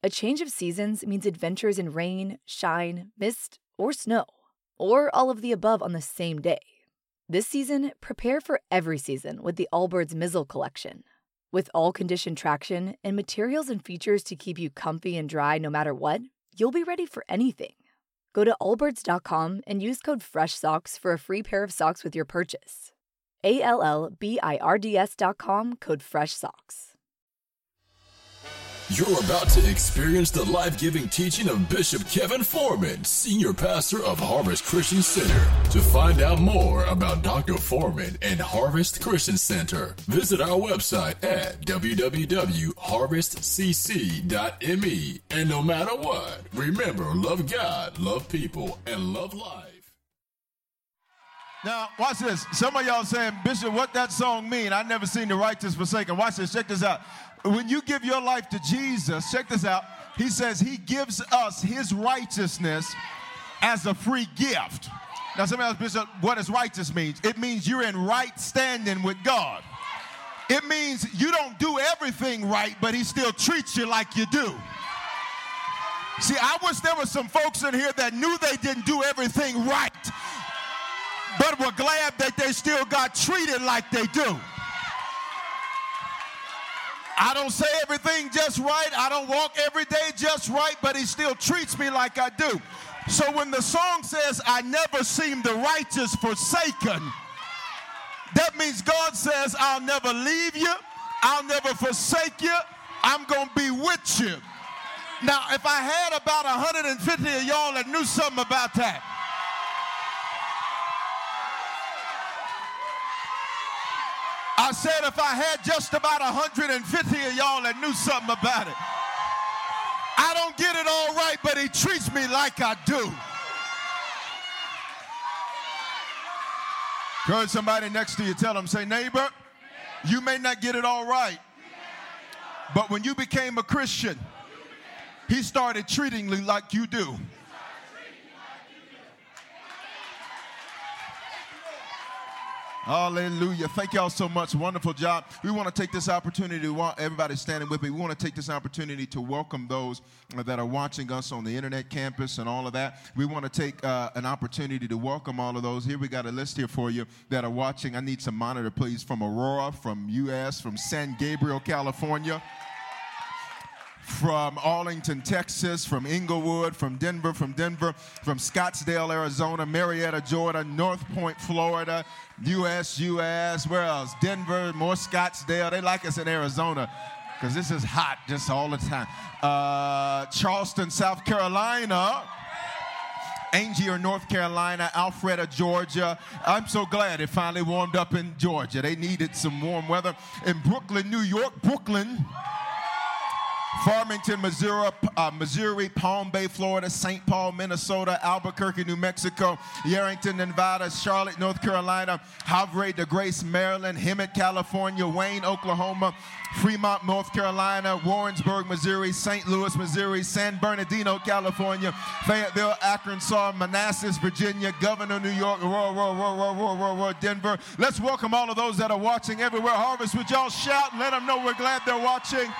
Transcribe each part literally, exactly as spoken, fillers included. A change of seasons means adventures in rain, shine, mist, or snow, or all of the above on the same day. This season, prepare for every season with the Allbirds Mizzle collection. With all-condition traction and materials and features to keep you comfy and dry no matter what, you'll be ready for anything. Go to all birds dot com and use code Freshsocks for a free pair of socks with your purchase. A L L B I R D S dot com, code Freshsocks. You're about to experience the life-giving teaching of Bishop Kevin Foreman, Senior Pastor of Harvest Christian Center. To find out more about Doctor Foreman and Harvest Christian Center, visit our website at w w w dot harvest c c dot m e. And no matter what, remember, love God, love people, and love life. Now, watch this. Some of y'all saying, Bishop, what that song mean? I never seen the righteous forsaken. Watch this. Check this out. When you give your life to Jesus, check this out. He says he gives us his righteousness as a free gift. Now, somebody else, Bishop, what does righteous mean? It means you're in right standing with God. It means you don't do everything right, but he still treats you like you do. See, I wish there were some folks in here that knew they didn't do everything right, but were glad that they still got treated like they do. I don't say everything just right. I don't walk every day just right, but he still treats me like I do. So when the song says, I never seen the righteous forsaken, that means God says, I'll never leave you. I'll never forsake you. I'm going to be with you. Now, if I had about one hundred fifty of y'all that knew something about that, I said if I had just about one hundred fifty of y'all that knew something about it, I don't get it all right, but he treats me like I do. Encourage somebody next to you, tell them, say, neighbor, you may not get it all right, but when you became a Christian, he started treating you like you do. Hallelujah. Thank y'all so much. Wonderful job. We want to take this opportunity to want everybody standing with me. We want to take this opportunity to welcome those that are watching us on the internet campus and all of that. We want to take uh, an opportunity to welcome all of those. Here we got a list here for you that are watching. I need some monitor, please, from Aurora, from U S, from San Gabriel, California, from Arlington, Texas, from Inglewood, from Denver, from Denver, from Scottsdale, Arizona, Marietta, Georgia, North Point, Florida, U S, U S, where else? Denver, more Scottsdale. They like us in Arizona because this is hot just all the time. Uh, Charleston, South Carolina. Angier, North Carolina, Alpharetta, Georgia. I'm so glad it finally warmed up in Georgia. They needed some warm weather. In Brooklyn, New York, Brooklyn. Farmington, Missouri, uh, Missouri, Palm Bay, Florida, Saint Paul, Minnesota, Albuquerque, New Mexico, Yerington, Nevada, Charlotte, North Carolina, Havre de Grace, Maryland, Hemet, California, Wayne, Oklahoma, Fremont, North Carolina, Warrensburg, Missouri, Saint Louis, Missouri, San Bernardino, California, Fayetteville, Arkansas, Manassas, Virginia, Governor, New York, Aurora, Aurora, Aurora, Aurora, Denver. Let's welcome all of those that are watching everywhere. Harvest, would y'all shout and let them know we're glad they're watching.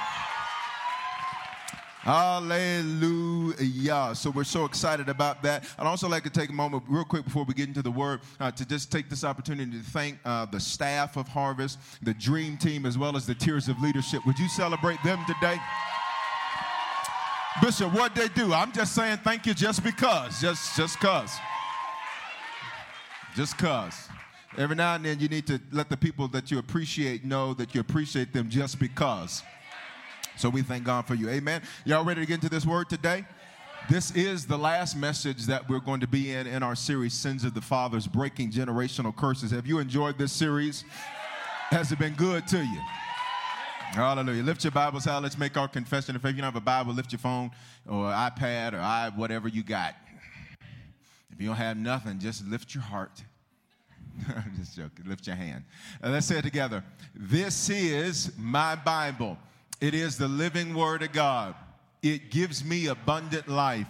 Hallelujah. So we're so excited about that. I'd also like to take a moment real quick before we get into the word uh, to just take this opportunity to thank uh, the staff of Harvest, the Dream Team, as well as the Tiers of Leadership. Would you celebrate them today? Bishop, what they do? I'm just saying thank you just because. Just just because. Just because. Every now and then you need to let the people that you appreciate know that you appreciate them just because. So we thank God for you. Amen. Y'all ready to get into this word today? This is the last message that we're going to be in in our series, Sins of the Fathers: Breaking Generational Curses. Have you enjoyed this series? Has it been good to you? Hallelujah. Lift your Bibles out. Let's make our confession. If you don't have a Bible, lift your phone or iPad or I, whatever you got. If you don't have nothing, just lift your heart. I'm just joking. Lift your hand. Uh, let's say it together. This is my Bible. It is the living Word of God. It gives me abundant life.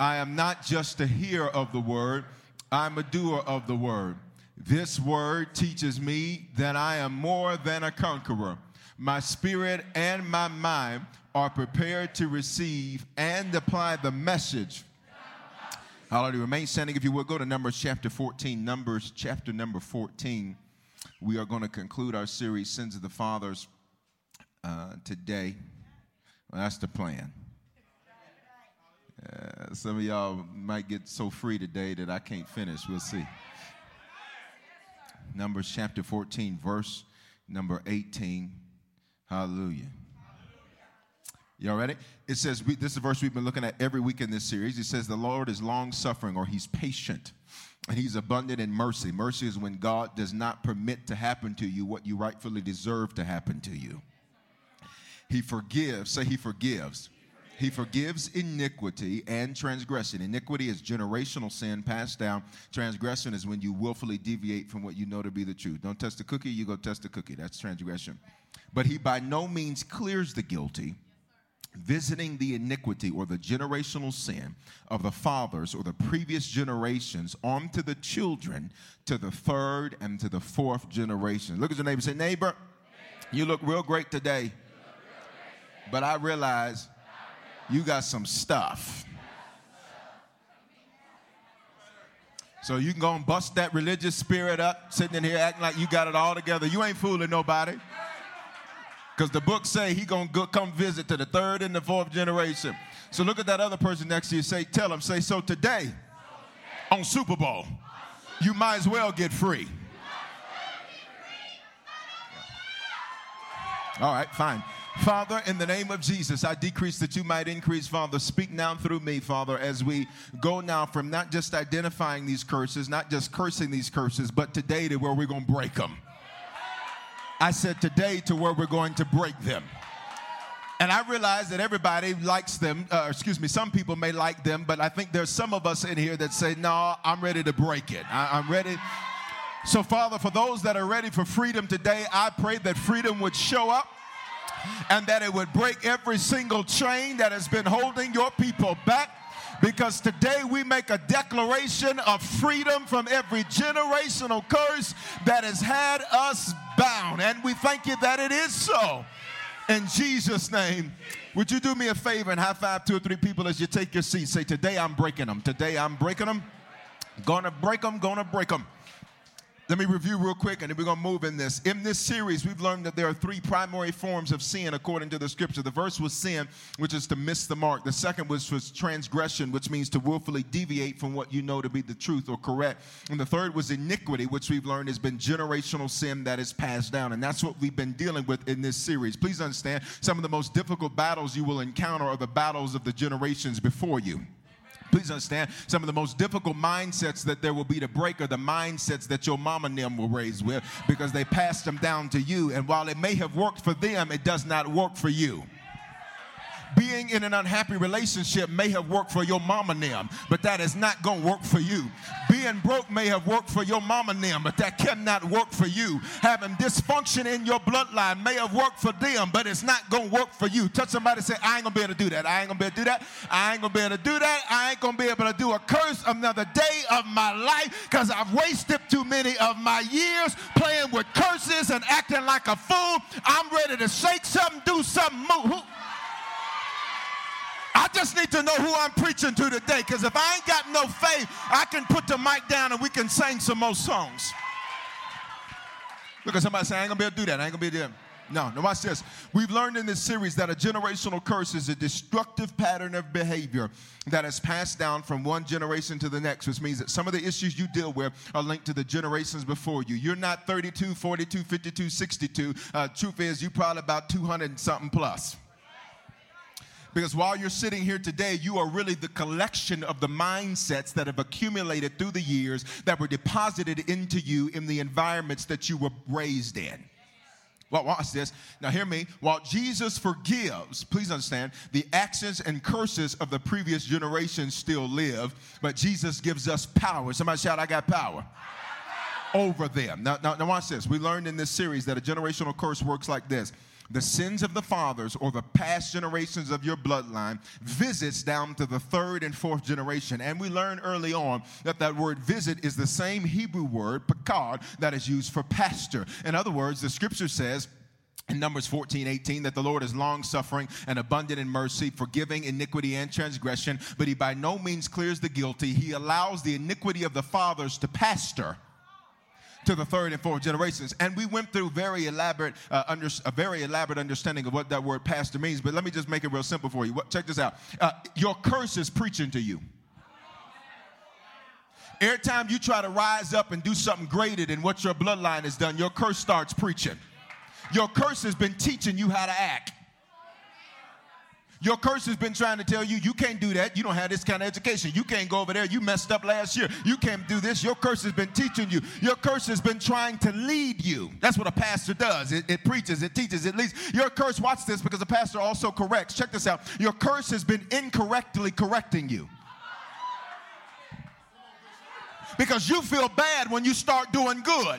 I am not just a hearer of the Word. I'm a doer of the Word. This Word teaches me that I am more than a conqueror. My spirit and my mind are prepared to receive and apply the message. Hallelujah. Remain standing if you will. Go to Numbers chapter fourteen. Numbers chapter number fourteen. We are going to conclude our series, Sins of the Fathers, uh, today. Well, that's the plan. Uh, some of y'all might get so free today that I can't finish. We'll see. Numbers chapter fourteen, verse number eighteen. Hallelujah. Y'all ready? It says, we, this is a verse we've been looking at every week in this series. It says, the Lord is long-suffering, or he's patient, and he's abundant in mercy. Mercy is when God does not permit to happen to you what you rightfully deserve to happen to you. He forgives. Say, he forgives. He forgives iniquity and transgression. Iniquity is generational sin passed down. Transgression is when you willfully deviate from what you know to be the truth. Don't touch the cookie, you go touch the cookie. That's transgression. But he by no means clears the guilty, visiting the iniquity or the generational sin of the fathers or the previous generations onto the children to the third and to the fourth generation. Look at your neighbor and say, neighbor, neighbor. You look real great today, real great today. But I realize, I realize you got some stuff. So you can go and bust that religious spirit up, sitting in here acting like you got it all together. You ain't fooling nobody. Because the book say he going to come visit to the third and the fourth generation. So look at that other person next to you. Say, tell him, say, so today on Super Bowl, you might as well get free. All right, fine. Father, in the name of Jesus, I decrease that you might increase, Father. Speak now through me, Father, as we go now from not just identifying these curses, not just cursing these curses, but today to where we're going to break them. I said today to where we're going to break them. And I realize that everybody likes them. Uh, excuse me, some people may like them, but I think there's some of us in here that say, no, I'm ready to break it. I- I'm ready. So, Father, for those that are ready for freedom today, I pray that freedom would show up and that it would break every single chain that has been holding your people back. Because today we make a declaration of freedom from every generational curse that has had us bound. And we thank you that it is so. In Jesus' name, would you do me a favor and high five two or three people as you take your seat. Say, today I'm breaking them. Today I'm breaking them. Gonna break them. Gonna break them. Let me review real quick, and then we're going to move in this. In this series, we've learned that there are three primary forms of sin according to the Scripture. The first was sin, which is to miss the mark. The second was, was transgression, which means to willfully deviate from what you know to be the truth or correct. And the third was iniquity, which we've learned has been generational sin that is passed down. And that's what we've been dealing with in this series. Please understand, some of the most difficult battles you will encounter are the battles of the generations before you. Please understand, some of the most difficult mindsets that there will be to break are the mindsets that your mom and them were raised with, because they passed them down to you. And while it may have worked for them, it does not work for you. Being in an unhappy relationship may have worked for your mom and them, but that is not going to work for you. Being broke may have worked for your mom and them, but that cannot work for you. Having dysfunction in your bloodline may have worked for them, but it's not going to work for you. Touch somebody and say, I ain't going to be able to do that. I ain't going to be able to do that. I ain't going to be able to do that. I ain't going to be able to do a curse another day of my life, because I've wasted too many of my years playing with curses and acting like a fool. I'm ready to shake something, do something, move. I just need to know who I'm preaching to today, because if I ain't got no faith, I can put the mic down and we can sing some more songs. Look at somebody saying, I ain't going to be able to do that. I ain't going to be able to do that. No, no, watch this. We've learned in this series that a generational curse is a destructive pattern of behavior that is passed down from one generation to the next, which means that some of the issues you deal with are linked to the generations before you. You're not thirty-two, forty-two, fifty-two, sixty-two. Uh, truth is, you're probably about two hundred and something plus. Because while you're sitting here today, you are really the collection of the mindsets that have accumulated through the years that were deposited into you in the environments that you were raised in. Well, watch this. Now hear me. While Jesus forgives, please understand, the actions and curses of the previous generation still live, but Jesus gives us power. Somebody shout, I got power. I got power. Over them. Now, now, now watch this. We learned in this series that a generational curse works like this. The sins of the fathers or the past generations of your bloodline visits down to the third and fourth generation. And we learned early on that that word visit is the same Hebrew word, pakad, that is used for pastor. In other words, the scripture says, in Numbers fourteen eighteen, that the Lord is long-suffering and abundant in mercy, forgiving iniquity and transgression, but he by no means clears the guilty. He allows the iniquity of the fathers to pastor to the third and fourth generations. And we went through very elaborate, uh, under, a very elaborate understanding of what that word pastor means, but let me just make it real simple for you. What, check this out. Uh, your curse is preaching to you. Every time you try to rise up and do something greater than what your bloodline has done, your curse starts preaching. Your curse has been teaching you how to act. Your curse has been trying to tell you, you can't do that. You don't have this kind of education. You can't go over there. You messed up last year. You can't do this. Your curse has been teaching you. Your curse has been trying to lead you. That's what a pastor does. It, it preaches. It teaches. It leads. Your curse, watch this, because a pastor also corrects. Check this out. Your curse has been incorrectly correcting you. Because you feel bad when you start doing good.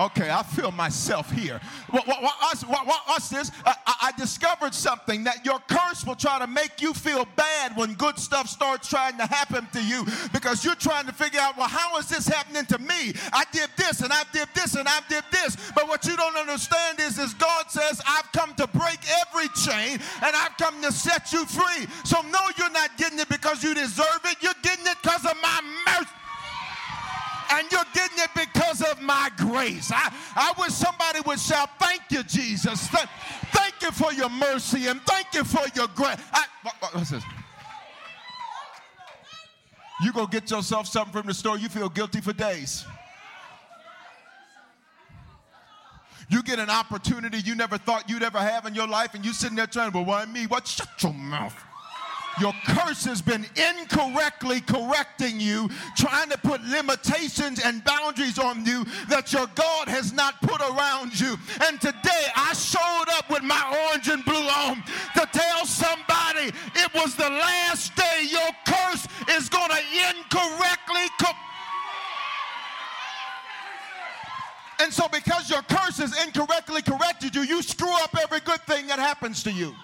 Okay, I feel myself here. Watch this. I, I discovered something, that your curse will try to make you feel bad when good stuff starts trying to happen to you, because you're trying to figure out, well, how is this happening to me? I did this, and I did this, and I did this. But what you don't understand is, is God says, I've come to break every chain, and I've come to set you free. So no, you're not getting it because you deserve it. You're getting it because of my mercy. And you're getting it because of my grace. I, I wish somebody would shout, thank you, Jesus. Thank, thank you for your mercy and thank you for your grace. I, what's this? You go get yourself something from the store, you feel guilty for days. You get an opportunity you never thought you'd ever have in your life, and you're sitting there trying, well, why me? What? Shut your mouth. Your curse has been incorrectly correcting you, trying to put limitations and boundaries on you that your God has not put around you. And today I showed up with my orange and blue on to tell somebody it was the last day your curse is going to incorrectly co- And so because your curse has incorrectly corrected you, you screw up every good thing that happens to you.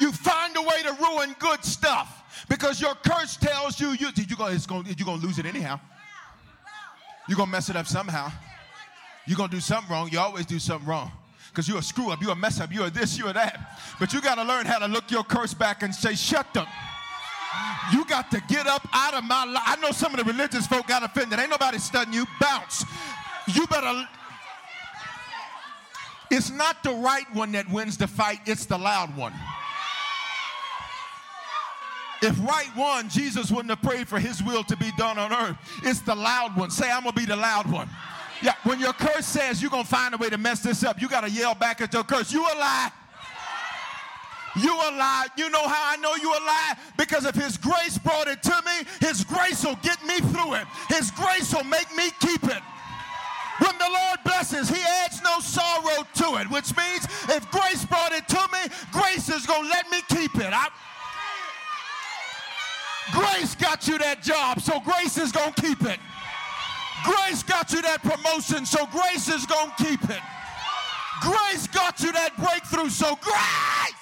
You find a way to ruin good stuff because your curse tells you, you you're going to lose it anyhow. You're going to mess it up somehow. You're going to do something wrong. You always do something wrong because you're a screw up, you're a mess up, you're this, you're that. But you got to learn how to look your curse back and say, shut up. You got to get up out of my life. I know some of the religious folk got offended. Ain't nobody studying you. Bounce. You better. It's not the right one that wins the fight. It's the loud one. If right one, Jesus wouldn't have prayed for his will to be done on earth. It's the loud one. Say, I'm going to be the loud one. Yeah, when your curse says you're going to find a way to mess this up, you got to yell back at your curse. You a lie. You a lie. You know how I know you a lie? Because if his grace brought it to me, his grace will get me through it. His grace will make me keep it. When the Lord blesses, he adds no sorrow to it, which means if grace brought it to me, grace is going to let me keep it. I Grace got you that job, so grace is going to keep it. Grace got you that promotion, so grace is going to keep it. Grace got you that breakthrough, so grace!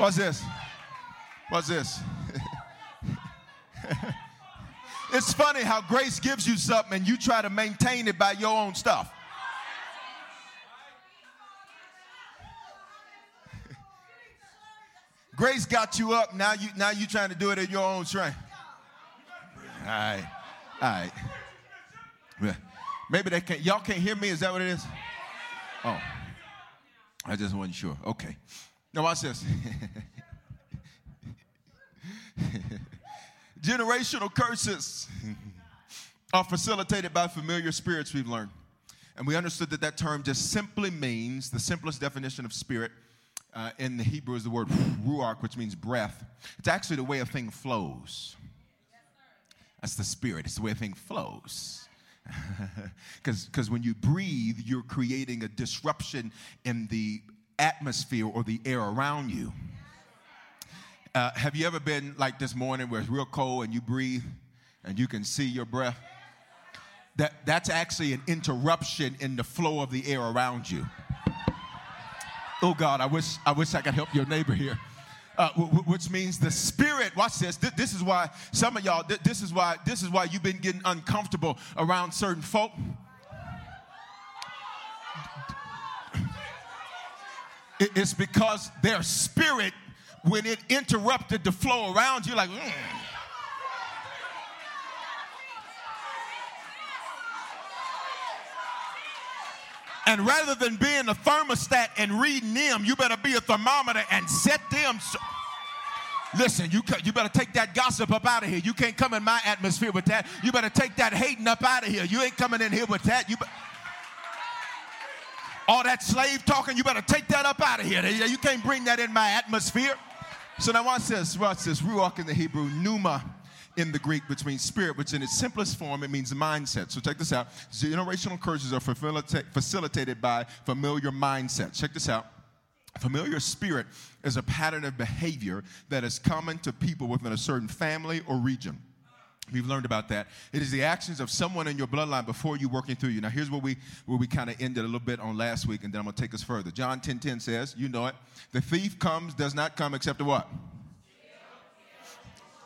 What's this? What's this? It's funny how grace gives you something and you try to maintain it by your own stuff. Grace got you up. Now you now you trying to do it in your own strength. All right, all right. Yeah. Maybe they can't. Y'all can't hear me. Is that what it is? Oh, I just wasn't sure. Okay. Now watch this. Generational curses are facilitated by familiar spirits. We've learned, and we understood that that term just simply means the simplest definition of spirit. Uh, in the Hebrew is the word ruach, which means breath. It's actually the way a thing flows. That's the spirit. It's the way a thing flows. Because when you breathe, you're creating a disruption in the atmosphere or the air around you. Uh, have you ever been like this morning where it's real cold and you breathe and you can see your breath? That that's actually an interruption in the flow of the air around you. Oh God, I wish I wish I could help your neighbor here. Uh, which means the spirit, watch this, this, this is why some of y'all, this is why this is why you've been getting uncomfortable around certain folk. It's because their spirit, when it interrupted the flow around you, like, mm. And rather than being a thermostat and reading them, you better be a thermometer and set them. So- Listen, you you better take that gossip up out of here. You can't come in my atmosphere with that. You better take that hating up out of here. You ain't coming in here with that. You be- All that slave talking, you better take that up out of here. You can't bring that in my atmosphere. So now watch this, watch this. Ruach in the Hebrew, pneuma in the Greek, which means spirit, which in its simplest form, it means mindset. So check this out. Generational curses are facilita- facilitated by familiar mindset. Check this out. Familiar spirit is a pattern of behavior that is common to people within a certain family or region. We've learned about that. It is the actions of someone in your bloodline before you working through you. Now, here's where we where we kind of ended a little bit on last week, and then I'm going to take us further. John ten ten says, you know it, the thief comes, does not come except to what?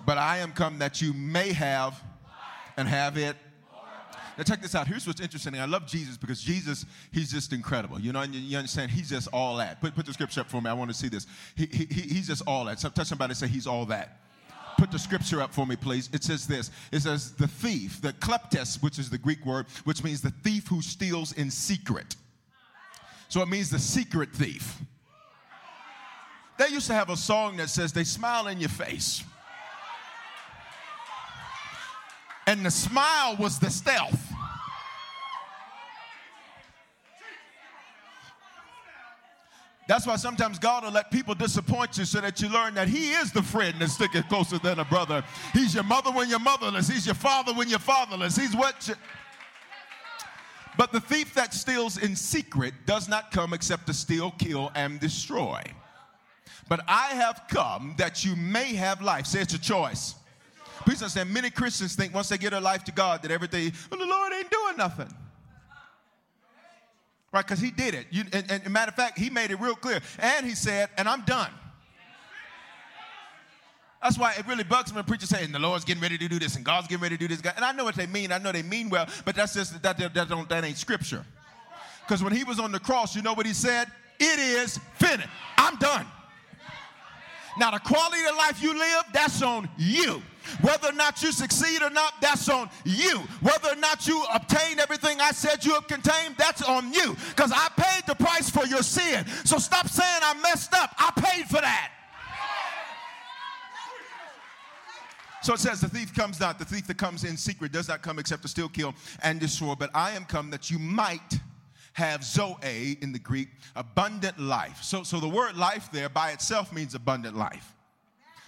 But I am come that you may have and have it. Now, check this out. Here's what's interesting. I love Jesus because Jesus, he's just incredible. You know, and you understand, he's just all that. Put, put the scripture up for me. I want to see this. He, he, he's just all that. So, touch somebody and say, he's all that. Put the scripture up for me, please. It says this. It says, the thief, the kleptes, which is the Greek word, which means the thief who steals in secret. So it means the secret thief. They used to have a song that says, they smile in your face. And the smile was the stealth. That's why sometimes God will let people disappoint you so that you learn that he is the friend that's sticking closer than a brother. He's your mother when you're motherless. He's your father when you're fatherless. He's what you... But the thief that steals in secret does not come except to steal, kill, and destroy. But I have come that you may have life. Say it's your choice. Please understand, many Christians think once they give their life to God that everything, well, the Lord ain't doing nothing. Right, because he did it. You, and, and matter of fact, he made it real clear. And he said, and I'm done. That's why it really bugs me when preachers say, and the Lord's getting ready to do this, and God's getting ready to do this. And I know what they mean. I know they mean well, but that's just, that, that, that, don't, that ain't scripture. Because when he was on the cross, you know what he said? It is finished. I'm done. Now, the quality of life you live, that's on you. Whether or not you succeed or not, that's on you. Whether or not you obtain everything I said you have contained, that's on you. Because I paid the price for your sin. So stop saying I messed up. I paid for that. So it says, the thief comes not. The thief that comes in secret does not come except to steal, kill, and destroy. But I am come that you might have zoe in the Greek, abundant life. So, so the word life there by itself means abundant life.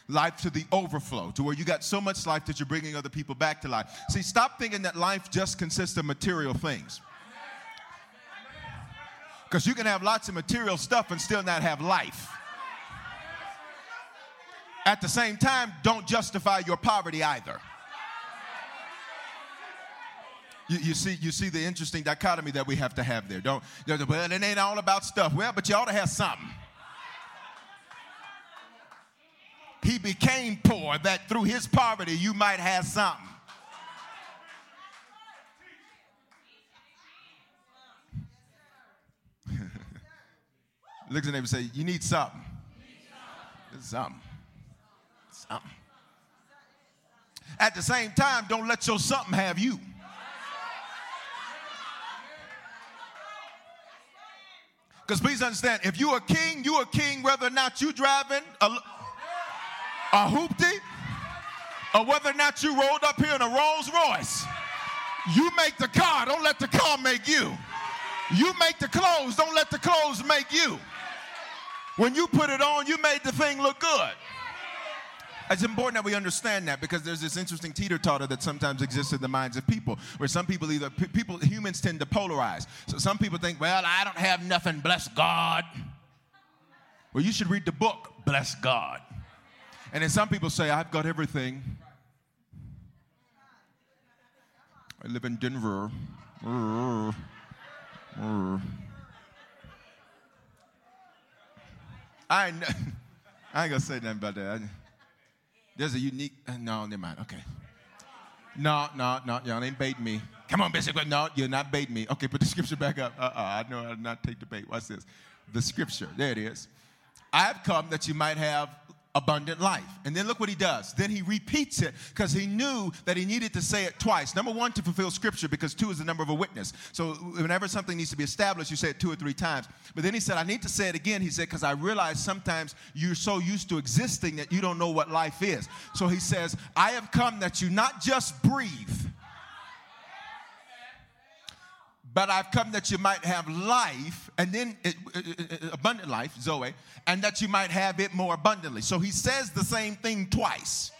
Life to the overflow, to where you got so much life that you're bringing other people back to life. See, stop thinking that life just consists of material things. Because you can have lots of material stuff and still not have life. At the same time, don't justify your poverty either. You, you see, you see the interesting dichotomy that we have to have there. Don't, well, it ain't all about stuff. Well, but you ought to have something. He became poor that through his poverty you might have something. Look at your neighbor and say, you need something. Something. Something. At the same time, don't let your something have you. Because please understand, if you're a king, you're a king whether or not you're driving a a hoopty, or whether or not you rolled up here in a Rolls Royce. You make the car, don't let the car make you. You make the clothes, don't let the clothes make you. When you put it on, you made the thing look good. It's important that we understand that, because there's this interesting teeter-totter that sometimes exists in the minds of people, where some people either people humans tend to polarize. So some people think, well, I don't have nothing, bless God. Well, you should read the book, Bless God. And then some people say, I've got everything. I live in Denver. Uh, uh. I ain't, I ain't gonna say nothing about that. I, there's a unique, uh, no, never mind, okay. No, no, no, y'all ain't baiting me. Come on, Bishop, no, you're not baiting me. Okay, put the scripture back up. Uh-uh, I know how to not take the bait. Watch this. The scripture, there it is. I've come that you might have abundant life. And then look what he does. Then he repeats it, because he knew that he needed to say it twice. Number one, to fulfill scripture, because two is the number of a witness. So whenever something needs to be established, you say it two or three times. But then he said, I need to say it again. He said, because I realize sometimes you're so used to existing that you don't know what life is. So he says, I have come that you not just breathe, but I've come that you might have life, and then it, it, it, abundant life, Zoe, and that you might have it more abundantly. So he says the same thing twice.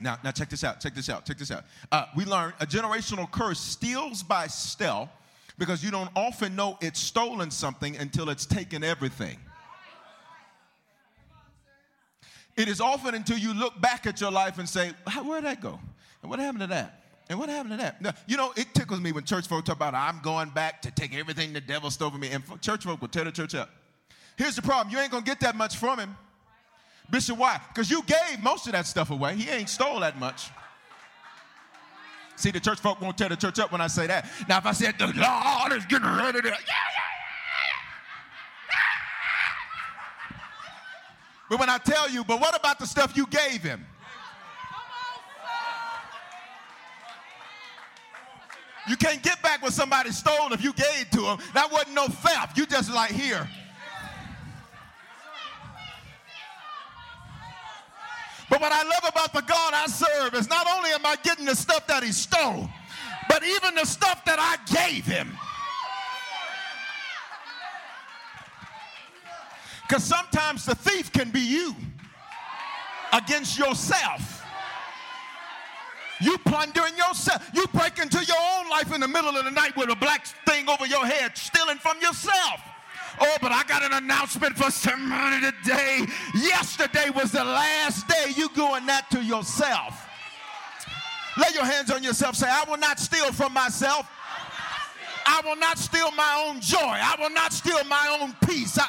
Now, now check this out, check this out, check this out. Uh, we learned a generational curse steals by stealth, because you don't often know it's stolen something until it's taken everything. It is often until you look back at your life and say, where'd that go? And what happened to that? And what happened to that? Now, you know, it tickles me when church folk talk about, I'm going back to take everything the devil stole from me. And church folk will tear the church up. Here's the problem. You ain't going to get that much from him. Bishop, why? Because you gave most of that stuff away. He ain't stole that much. See, the church folk won't tear the church up when I say that. Now, if I said, the Lord is getting ready to... Yeah, yeah, yeah. But when I tell you, but what about the stuff you gave him? You can't get back what somebody stole if you gave to them. That wasn't no theft. You just like, here. But what I love about the God I serve is not only am I getting the stuff that he stole, but even the stuff that I gave him. Because sometimes the thief can be you against yourself. You plundering yourself. You break into your own life in the middle of the night with a black thing over your head, stealing from yourself. Oh, but I got an announcement for somebody today. Yesterday was the last day. You doing that to yourself. Lay your hands on yourself. Say, I will not steal from myself. I will not steal my own joy. I will not steal my own peace. I-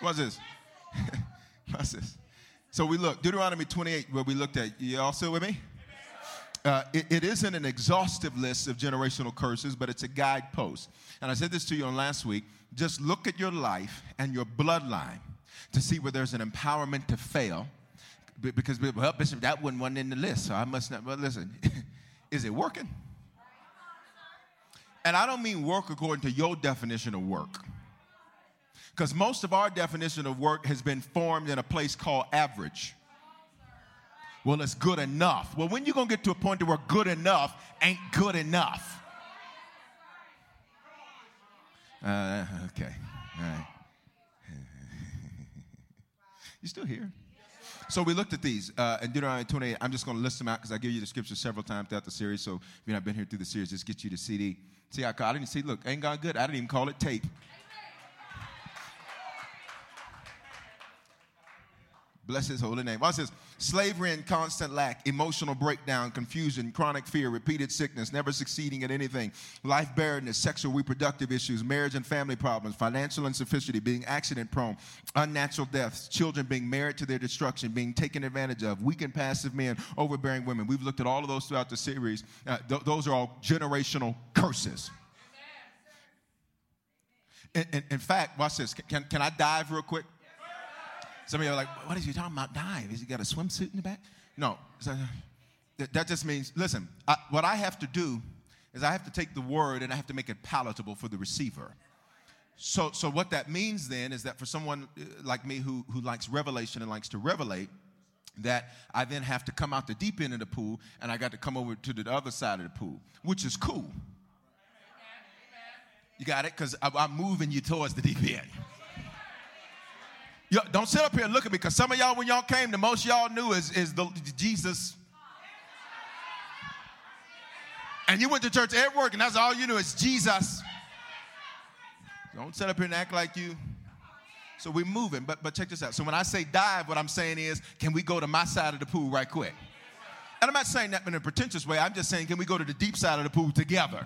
What's this? What's this? So we look, Deuteronomy twenty-eight, where we looked at, you all still with me? Uh, it, it isn't an exhaustive list of generational curses, but it's a guidepost. And I said this to you on last week, just look at your life and your bloodline to see where there's an empowerment to fail. Because, well, Bishop, that wasn't one in the list, so I must not, well, listen, is it working? And I don't mean work according to your definition of work. Because most of our definition of work has been formed in a place called average. Well, it's good enough. Well, when you going to get to a point where good enough ain't good enough? Uh, okay. All right. You still here? So we looked at these uh, in Deuteronomy twenty-eight. I'm just going to list them out because I give you the scripture several times throughout the series. So if you've not been here through the series, just get you the C D. See, I, I didn't see, look, ain't God good? I didn't even call it tape. Bless his holy name. Watch this. Slavery and constant lack, emotional breakdown, confusion, chronic fear, repeated sickness, never succeeding at anything, life barrenness, sexual reproductive issues, marriage and family problems, financial insufficiency, being accident prone, unnatural deaths, children being married to their destruction, being taken advantage of, weak and passive men, overbearing women. We've looked at all of those throughout the series. Uh, th- those are all generational curses. In, in, in fact, watch this. Can, can I dive real quick? Some of you are like, what is he talking about? Dive? Has he got a swimsuit in the back? No. That just means, listen, I, what I have to do is I have to take the word and I have to make it palatable for the receiver. So so what that means then is that for someone like me who, who likes revelation and likes to revelate, that I then have to come out the deep end of the pool and I got to come over to the other side of the pool, which is cool. You got it? Because I'm moving you towards the deep end. Yo, don't sit up here and look at me, because some of y'all, when y'all came, the most y'all knew is, is the Jesus. And you went to church at work, and that's all you knew is Jesus. Don't sit up here and act like you. So we're moving, but but check this out. So when I say dive, what I'm saying is, can we go to my side of the pool right quick? And I'm not saying that in a pretentious way. I'm just saying, can we go to the deep side of the pool together?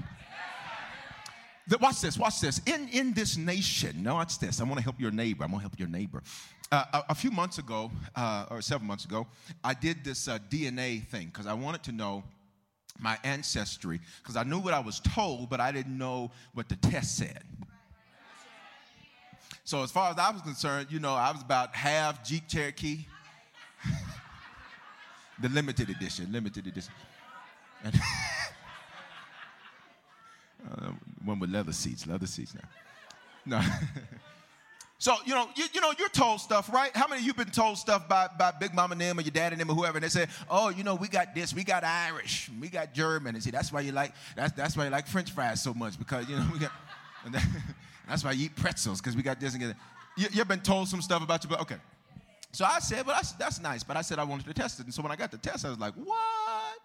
The, watch this, watch this. In in this nation, no, watch this. I want to help your neighbor. I'm going to help your neighbor. Uh, a, a few months ago, uh, or several months ago, I did this uh, D N A thing because I wanted to know my ancestry, because I knew what I was told, but I didn't know what the test said. So as far as I was concerned, you know, I was about half Jeep Cherokee. The limited edition, limited edition. And uh, one with leather seats, leather seats now. No. So, you know, you, you know, you're told stuff, right? How many of you been told stuff by, by Big Mama and them or your dad and them or whoever, and they say, oh, you know, we got this, we got Irish, we got German. And see, that's why you like that's that's why you like French fries so much, because, you know, we got... And that, that's why you eat pretzels, because we got this and that. You, you've been told some stuff about you, but okay. So I said, well, that's, that's nice, but I said I wanted to test it. And so when I got the test, I was like, what?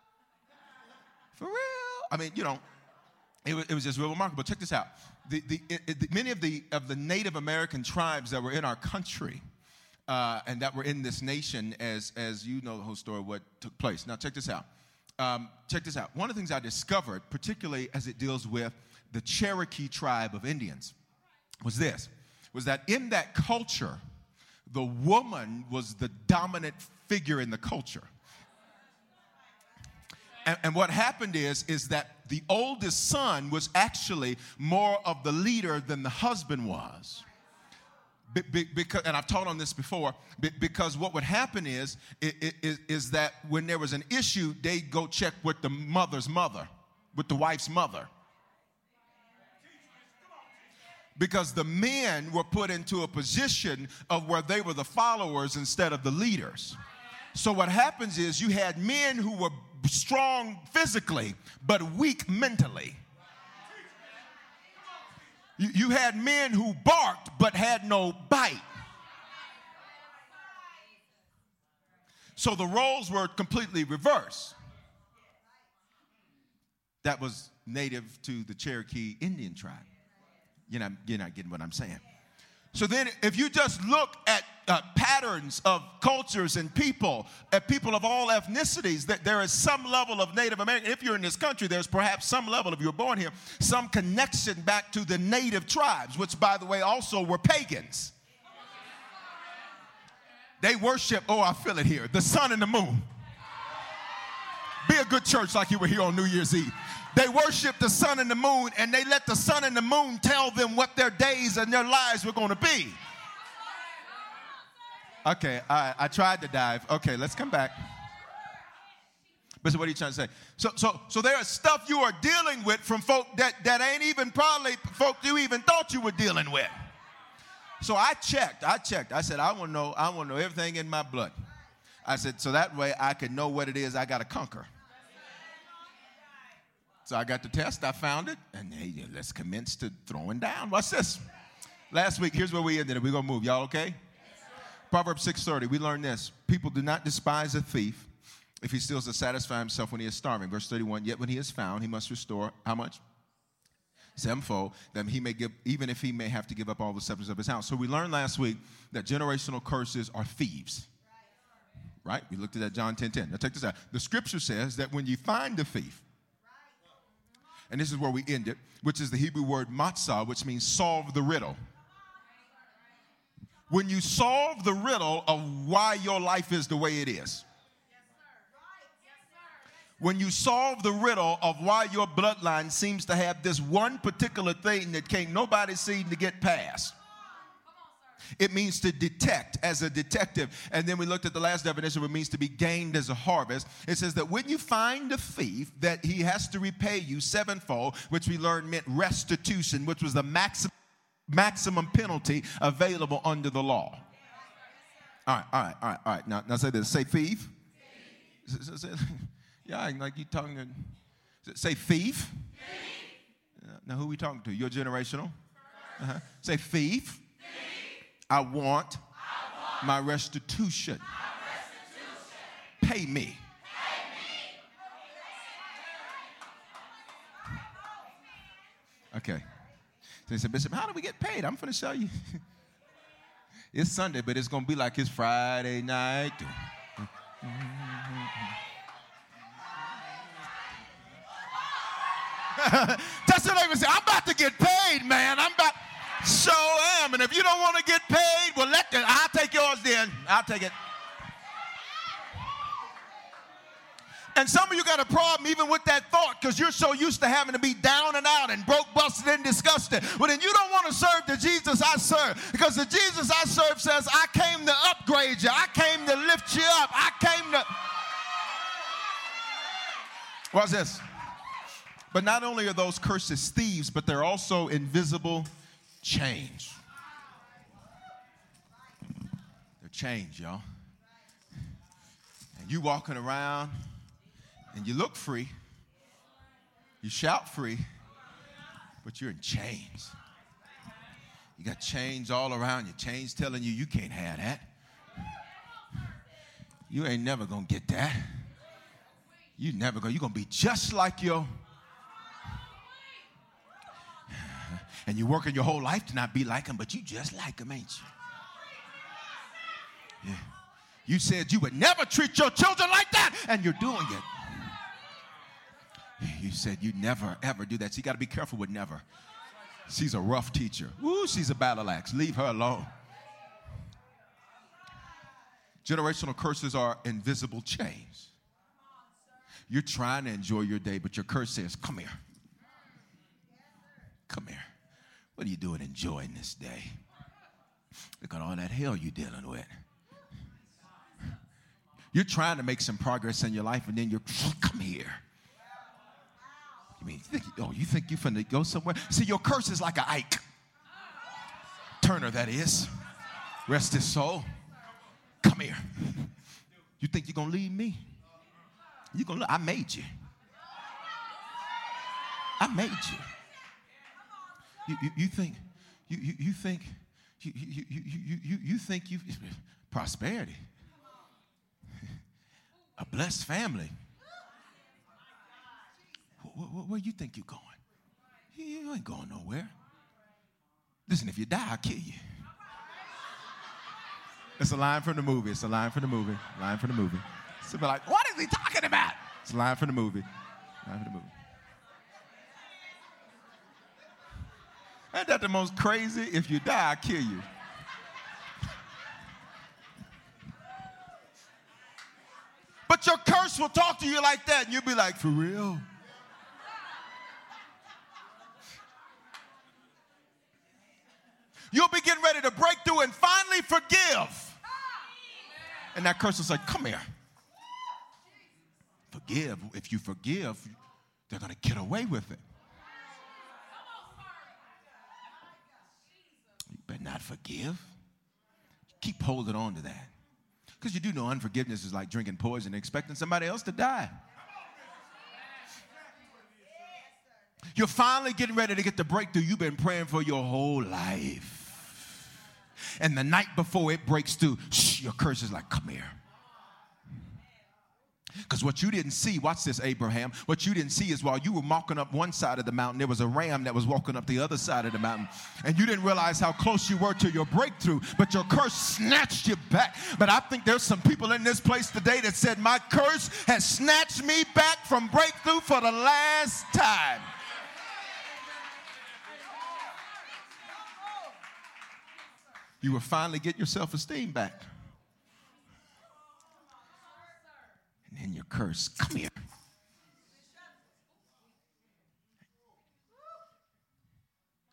For real? I mean, you know, it was, it was just real remarkable. Check this out. The, the, it, the, many of the, of the Native American tribes that were in our country uh, and that were in this nation, as, as you know the whole story, what took place. Now, check this out. Um, check this out. One of the things I discovered, particularly as it deals with the Cherokee tribe of Indians, was this, was that in that culture, the woman was the dominant figure in the culture. And, and what happened is, is that the oldest son was actually more of the leader than the husband was. Be, be, because, and I've taught on this before, be, because what would happen is, is, is that when there was an issue, they'd go check with the mother's mother, with the wife's mother. Because the men were put into a position of where they were the followers instead of the leaders. So what happens is you had men who were strong physically but weak mentally. You, you had men who barked but had no bite. So the roles were completely reversed. That was native to the Cherokee Indian tribe. You're not, you're not getting what I'm saying. So then if you just look at uh, patterns of cultures and people, at people of all ethnicities, that there is some level of Native American. If you're in this country, there's perhaps some level, if you were born here, some connection back to the native tribes, which, by the way, also were pagans. They worship, oh, I feel it here, the sun and the moon. Be a good church like you were here on New Year's Eve. They worship the sun and the moon, and they let the sun and the moon tell them what their days and their lives were going to be. Okay, I, I tried to dive. Okay, let's come back. But so what are you trying to say? So so, so there is stuff you are dealing with from folk that, that ain't even probably folk you even thought you were dealing with. So I checked. I checked. I said, I want to know, I want to know everything in my blood. I said, so that way I can know what it is I got to conquer. So I got the test, I found it, and hey, let's commence to throwing down. What's this? Last week, here's where we ended it. We're going to move. Y'all okay? Yes, Proverbs six thirty, we learned this. People do not despise a thief if he steals to satisfy himself when he is starving. Verse thirty-one, yet when he is found, he must restore, how much? Sevenfold, that he may give, even if he may have to give up all the substance of his house. So we learned last week that generational curses are thieves. Right? We looked at that John ten ten. Now take this out. The scripture says that when you find the thief, and this is where we end it, which is the Hebrew word matzah, which means solve the riddle. When you solve the riddle of why your life is the way it is. When you solve the riddle of why your bloodline seems to have this one particular thing that can't nobody seem to get past. It means to detect as a detective. And then we looked at the last definition, which means to be gained as a harvest. It says that when you find a thief, that he has to repay you sevenfold, which we learned meant restitution, which was the maximum maximum penalty available under the law. All right, all right, all right, all right. Now, now say this. Say thief. thief. Yeah, like you talking to... Say thief. thief. Now, who are we talking to? Your generational? Uh-huh. Say, thief, thief. I, want I want my restitution. My restitution. Pay me. Okay. So they said, Bishop, how do we get paid? I'm finna show you. It's Sunday, but it's gonna be like it's Friday night. That's what they say. I'm about to get paid, man. I'm about. So am. And if you don't want to get paid, well, let the. I'll take yours then. I'll take it. And some of you got a problem even with that thought because you're so used to having to be down and out and broke, busted, and disgusted. Well, then you don't want to serve the Jesus I serve because the Jesus I serve says, I came to upgrade you. I came to lift you up. I came to... Watch this. But not only are those curses thieves, but they're also invisible chains. They're chains, y'all. And you walking around... And you look free, you shout free, but you're in chains. You got chains all around you, chains telling you you can't have that. You ain't never going to get that. You never going to, you're going to be just like your, and you're working your whole life to not be like him, but you just like him, ain't you? Yeah. You said you would never treat your children like that, and you're doing it. You said you never, ever do that. So you got to be careful with never. She's a rough teacher. Ooh, she's a battle axe. Leave her alone. Generational curses are invisible chains. You're trying to enjoy your day, but your curse says, come here. Come here. What are you doing enjoying this day? Look at all that hell you're dealing with. You're trying to make some progress in your life, and then you're, come here. You mean, you think, oh, you think you're finna go somewhere? See, your curse is like an Ike Turner, that is. Rest his soul. Come here. You think you're gonna leave me? You gonna? I made you. I made you. You, you, you think? You, you, you think? You, you, you, you, you, you think you? Prosperity. A blessed family. Where you think you're going? You ain't going nowhere. Listen, if you die, I'll kill you. It's a line from the movie. It's a line from the movie. Line from the movie. Somebody like, what is he talking about? It's a line from the movie. Line from the movie. Ain't that the most crazy? If you die, I'll kill you. But your curse will talk to you like that, and you'll be like, for real? You'll be getting ready to break through and finally forgive. And that curse is like, come here. Forgive. If you forgive, they're going to get away with it. You better not forgive. Keep holding on to that. Because you do know unforgiveness is like drinking poison and expecting somebody else to die. You're finally getting ready to get the breakthrough you've been praying for your whole life. And the night before it breaks through, shh, your curse is like, come here. Because what you didn't see, watch this, Abraham, what you didn't see is while you were walking up one side of the mountain, there was a ram that was walking up the other side of the mountain. And you didn't realize how close you were to your breakthrough, but your curse snatched you back. But I think there's some people in this place today that said, my curse has snatched me back from breakthrough for the last time. You will finally get your self-esteem back. And then your curse, come here.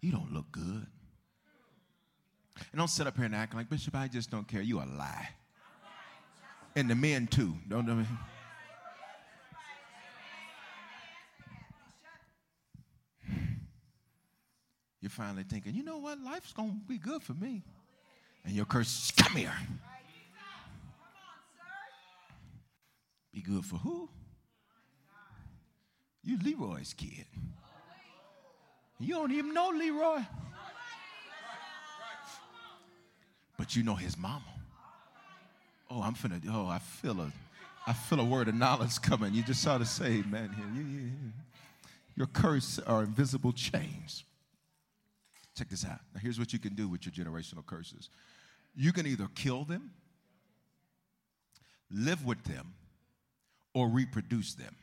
You don't look good. And don't sit up here and act like, Bishop, I just don't care. You a lie. And the men too. Don't know. You're finally thinking, you know what? Life's going to be good for me. And your curse, come here. Be good for who? You Leroy's kid. You don't even know Leroy. But you know his mama. Oh, I'm finna, oh, I feel a, I feel a word of knowledge coming. You just ought to say, man, here, you, you, you. Your curse are invisible chains. Check this out. Now, here's what you can do with your generational curses. You can either kill them, live with them, or reproduce them.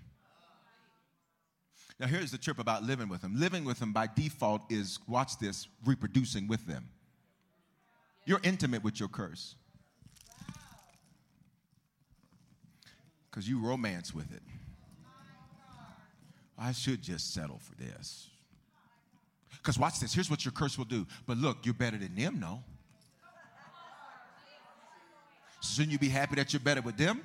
Now, here's the trip about living with them. Living with them by default is, watch this, reproducing with them. You're intimate with your curse because you romance with it. I should just settle for this. Because watch this. Here's what your curse will do. But look, you're better than them, no? Shouldn't you be happy that you're better with them?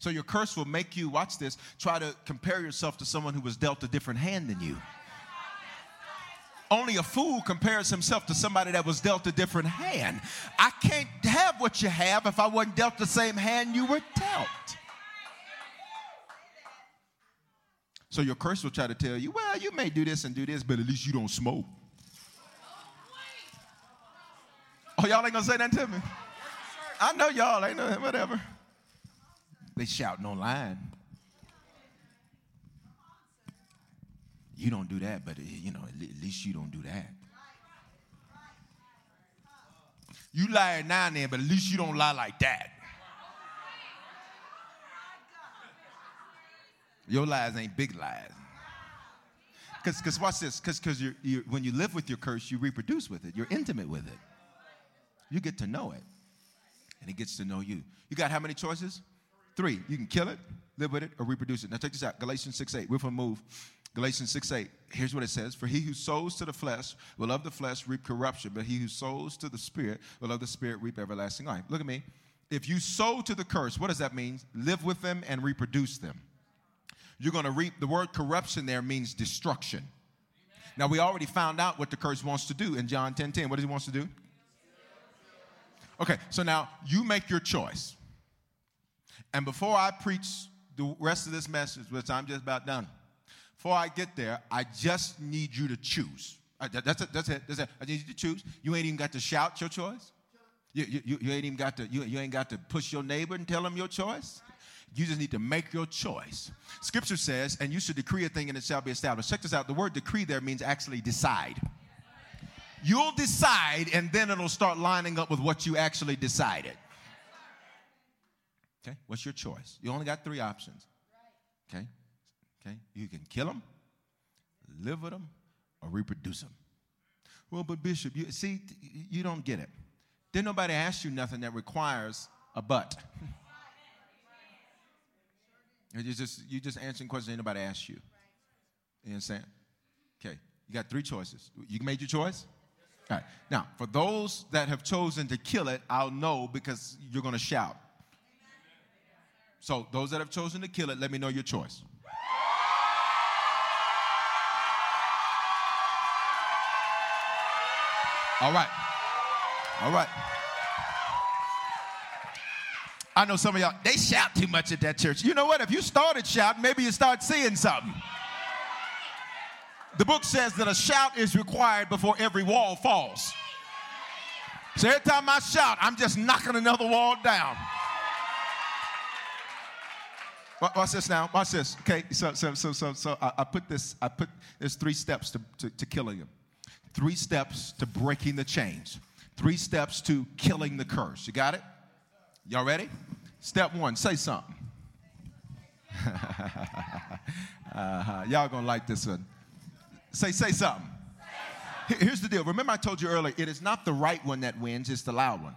So your curse will make you, watch this, try to compare yourself to someone who was dealt a different hand than you. Only a fool compares himself to somebody that was dealt a different hand. I can't have what you have if I wasn't dealt the same hand you were dealt. So your curse will try to tell you, well, you may do this and do this, but at least you don't smoke. Oh, y'all ain't going to say that to me. I know y'all ain't know, whatever. They shouting online. You don't do that, but, you know, at least you don't do that. You lie now and then, but at least you don't lie like that. Your lies ain't big lies. Because, because watch this, because, because you're, you're, when you live with your curse, you reproduce with it. You're intimate with it. You get to know it, and it gets to know you. You got how many choices? Three. You can kill it, live with it, or reproduce it. Now, check this out. Galatians six eight. We're from Move. Galatians six eight, here's what it says. For he who sows to the flesh will of the flesh reap corruption, but he who sows to the Spirit will of the Spirit reap everlasting life. Look at me. If you sow to the curse, what does that mean? Live with them and reproduce them. You're going to reap. The word corruption there means destruction. Amen. Now, we already found out what the curse wants to do in John ten ten. What does he wants to do? Okay, so now you make your choice. And before I preach the rest of this message, which I'm just about done, before I get there, I just need you to choose. That's it. That's it. That's it. I need you to choose. You ain't even got to shout your choice. You, you, you ain't even got to. You, you ain't got to push your neighbor and tell him your choice. You just need to make your choice. Scripture says, and you should decree a thing, and it shall be established. Check this out. The word decree there means actually decide. You'll decide, and then it'll start lining up with what you actually decided. Okay. What's your choice? You only got three options. Okay. Okay? You can kill them, live with them, or reproduce them. Well, but Bishop, you see, you don't get it. Didn't nobody ask you nothing that requires a but. You're just, you're just answering questions anybody asked you. You understand? Okay. You got three choices. You made your choice? All right. Now, for those that have chosen to kill it, I'll know because you're going to shout. So those that have chosen to kill it, let me know your choice. All right. All right. I know some of y'all, they shout too much at that church. You know what? If you started shouting, maybe you start seeing something. The book says that a shout is required before every wall falls. So every time I shout, I'm just knocking another wall down. Watch this now. Watch this. Okay, so so so so so I, I put this, I put there's three steps to, to, to killing him. Three steps to breaking the chains. Three steps to killing the curse. You got it? Y'all ready? Step one, say something. uh-huh. Y'all gonna like this one. Say, say something. Here's the deal. Remember I told you earlier, it is not the right one that wins, it's the loud one.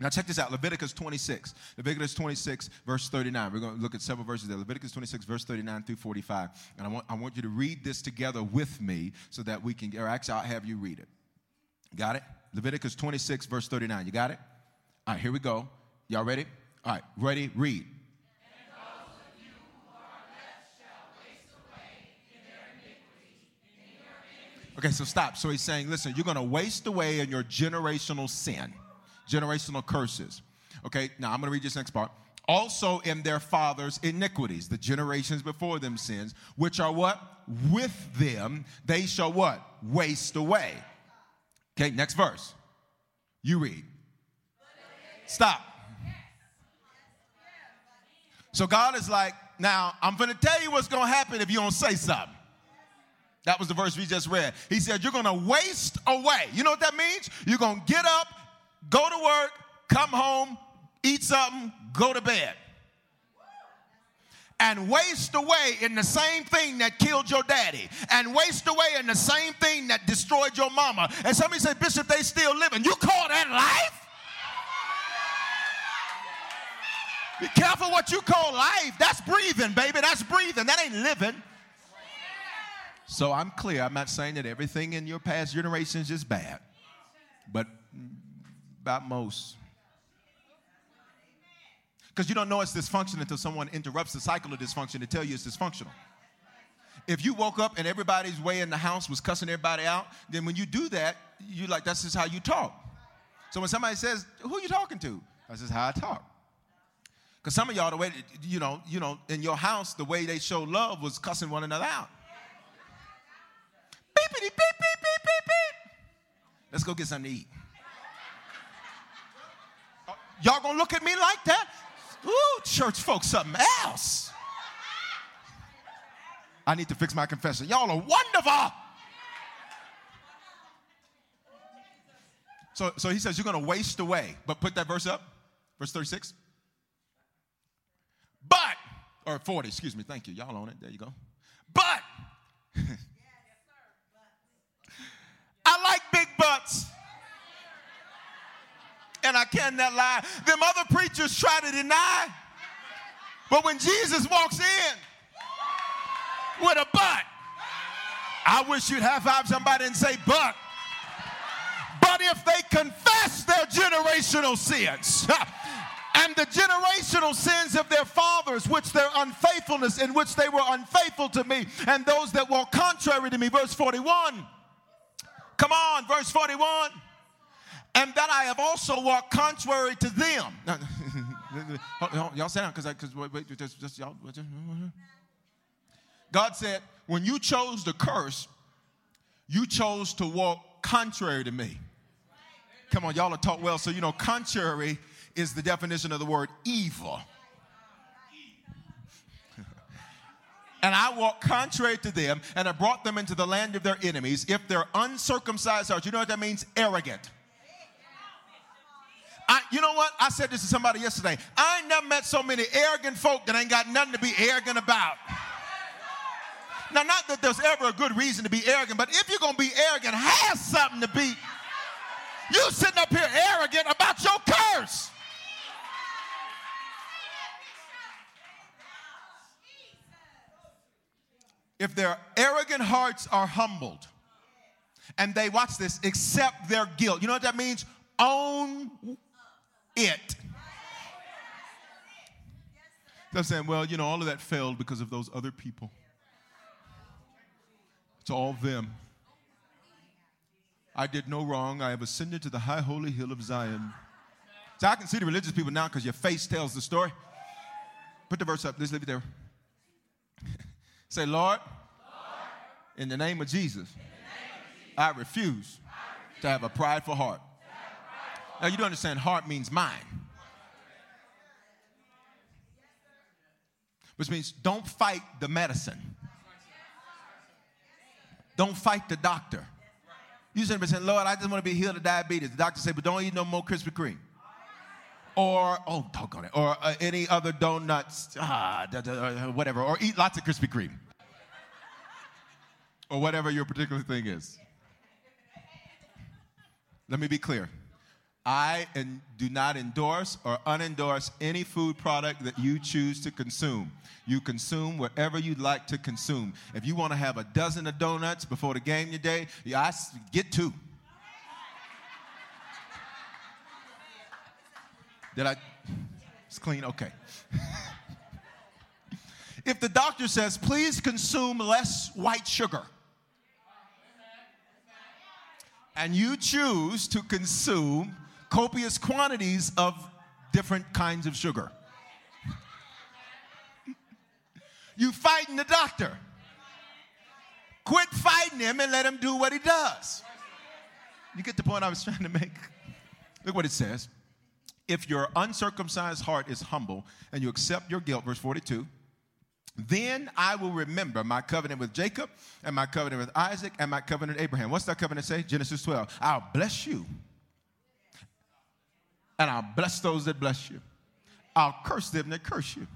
Now check this out, Leviticus twenty-six. Leviticus twenty-six, verse thirty-nine. We're going to look at several verses there. Leviticus twenty-six, verse thirty-nine through forty-five. And I want I want you to read this together with me so that we can, or actually I'll have you read it. Got it? Leviticus twenty-six, verse thirty-nine. You got it? All right, here we go. Y'all ready? All right, ready? Read. Okay, so stop. So he's saying, listen, you're going to waste away in your generational sin. Generational curses. Okay, now I'm going to read this next part. also in their fathers' iniquities, the generations before them sins, which are what? With them they shall what? Waste away. Okay, next verse. You read. Stop. So God is like, now, I'm going to tell you what's going to happen if you don't say something. That was the verse we just read. He said, you're going to waste away. You know what that means? You're going to get up, go to work, come home, eat something, go to bed. And waste away in the same thing that killed your daddy. And waste away in the same thing that destroyed your mama. And somebody said, Bishop, they still living. You call that life? Be careful what you call life. That's breathing, baby. That's breathing. That ain't living. So I'm clear. I'm not saying that everything in your past generations is bad. But about most. Because you don't know it's dysfunctional until someone interrupts the cycle of dysfunction to tell you it's dysfunctional. If you woke up and everybody's way in the house was cussing everybody out, then when you do that, you're like, that's just how you talk. So when somebody says, who are you talking to? That's just how I talk. Because some of y'all, the way, you know, you know, in your house, the way they show love was cussing one another out. Beepity, beep, beep, beep, beep, beep. Let's go get something to eat. Y'all gonna look at me like that? Ooh, church folks, something else. I need to fix my confession. Y'all are wonderful. So, so he says, you're going to waste away. But put that verse up, verse thirty-six. But, or forty, excuse me, thank you. Y'all on it, there you go. But, I like big butts. And I cannot lie. Them other preachers try to deny. But when Jesus walks in with a butt, I wish you'd high-five somebody and say, but. But if they confess their generational sins and the generational sins of their fathers, which their unfaithfulness in which they were unfaithful to me, and those that walk contrary to me, verse forty-one. Come on, verse forty-one. And that I have also walked contrary to them. Now, y'all sit down, because wait, wait, just, just y'all. God said, when you chose to curse, you chose to walk contrary to me. Come on, y'all are taught well, so you know contrary is the definition of the word evil. And I walked contrary to them, and I brought them into the land of their enemies. If they're uncircumcised hearts, you know what that means? Arrogant. I, you know what? I said this to somebody yesterday. I ain't never met so many arrogant folk that ain't got nothing to be arrogant about. Now, not that there's ever a good reason to be arrogant, but if you're going to be arrogant, have something to be. You sitting up here arrogant about your curse. If their arrogant hearts are humbled, and they, watch this, accept their guilt. You know what that means? Own it. So I'm saying, well, you know, all of that failed because of those other people. It's all them. I did no wrong. I have ascended to the high holy hill of Zion. So I can see the religious people now because your face tells the story. Put the verse up. Let's leave it there. Say, Lord, Lord, in the name of Jesus, in the name of Jesus, I refuse, I refuse to have a prideful heart. Now, you don't understand, heart means mind. Which means don't fight the medicine. Don't fight the doctor. You should be saying, Lord, I just want to be healed of diabetes. The doctor said, but don't eat no more Krispy Kreme. Or, oh, doggone it. Or uh, any other donuts, ah, da, da, da, whatever. Or eat lots of Krispy Kreme. Or whatever your particular thing is. Let me be clear. I en- do not endorse or unendorse any food product that you choose to consume. You consume whatever you like to consume. If you want to have a dozen of donuts before the game today, yeah, I s- get two. Did I? It's clean? Okay. If the doctor says, please consume less white sugar, and you choose to consume copious quantities of different kinds of sugar. You fighting the doctor. Quit fighting him and let him do what he does. You get the point I was trying to make? Look what it says. If your uncircumcised heart is humble and you accept your guilt, verse forty-two, then I will remember my covenant with Jacob and my covenant with Isaac and my covenant with Abraham. What's that covenant say? Genesis twelve. I'll bless you. And I'll bless those that bless you. I'll curse them that curse you.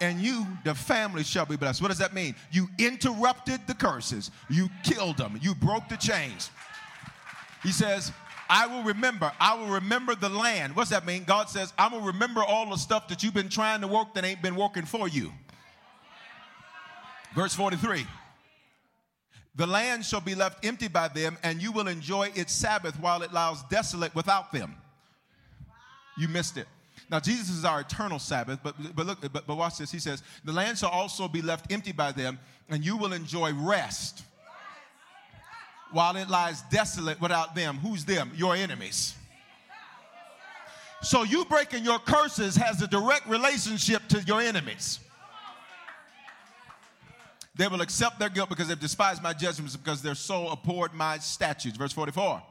And you, the family, shall be blessed. What does that mean? You interrupted the curses. You killed them. You broke the chains. He says, I will remember. I will remember the land. What's that mean? God says, I will remember all the stuff that you've been trying to work that ain't been working for you. Verse forty-three. The land shall be left empty by them, and you will enjoy its Sabbath while it lies desolate without them. You missed it. Now, Jesus is our eternal Sabbath, but but look, but, but watch this. He says, the land shall also be left empty by them, and you will enjoy rest while it lies desolate without them. Who's them? Your enemies. So you breaking your curses has a direct relationship to your enemies. They will accept their guilt because they've despised my judgments, because their soul abhorred my statutes. Verse forty-four.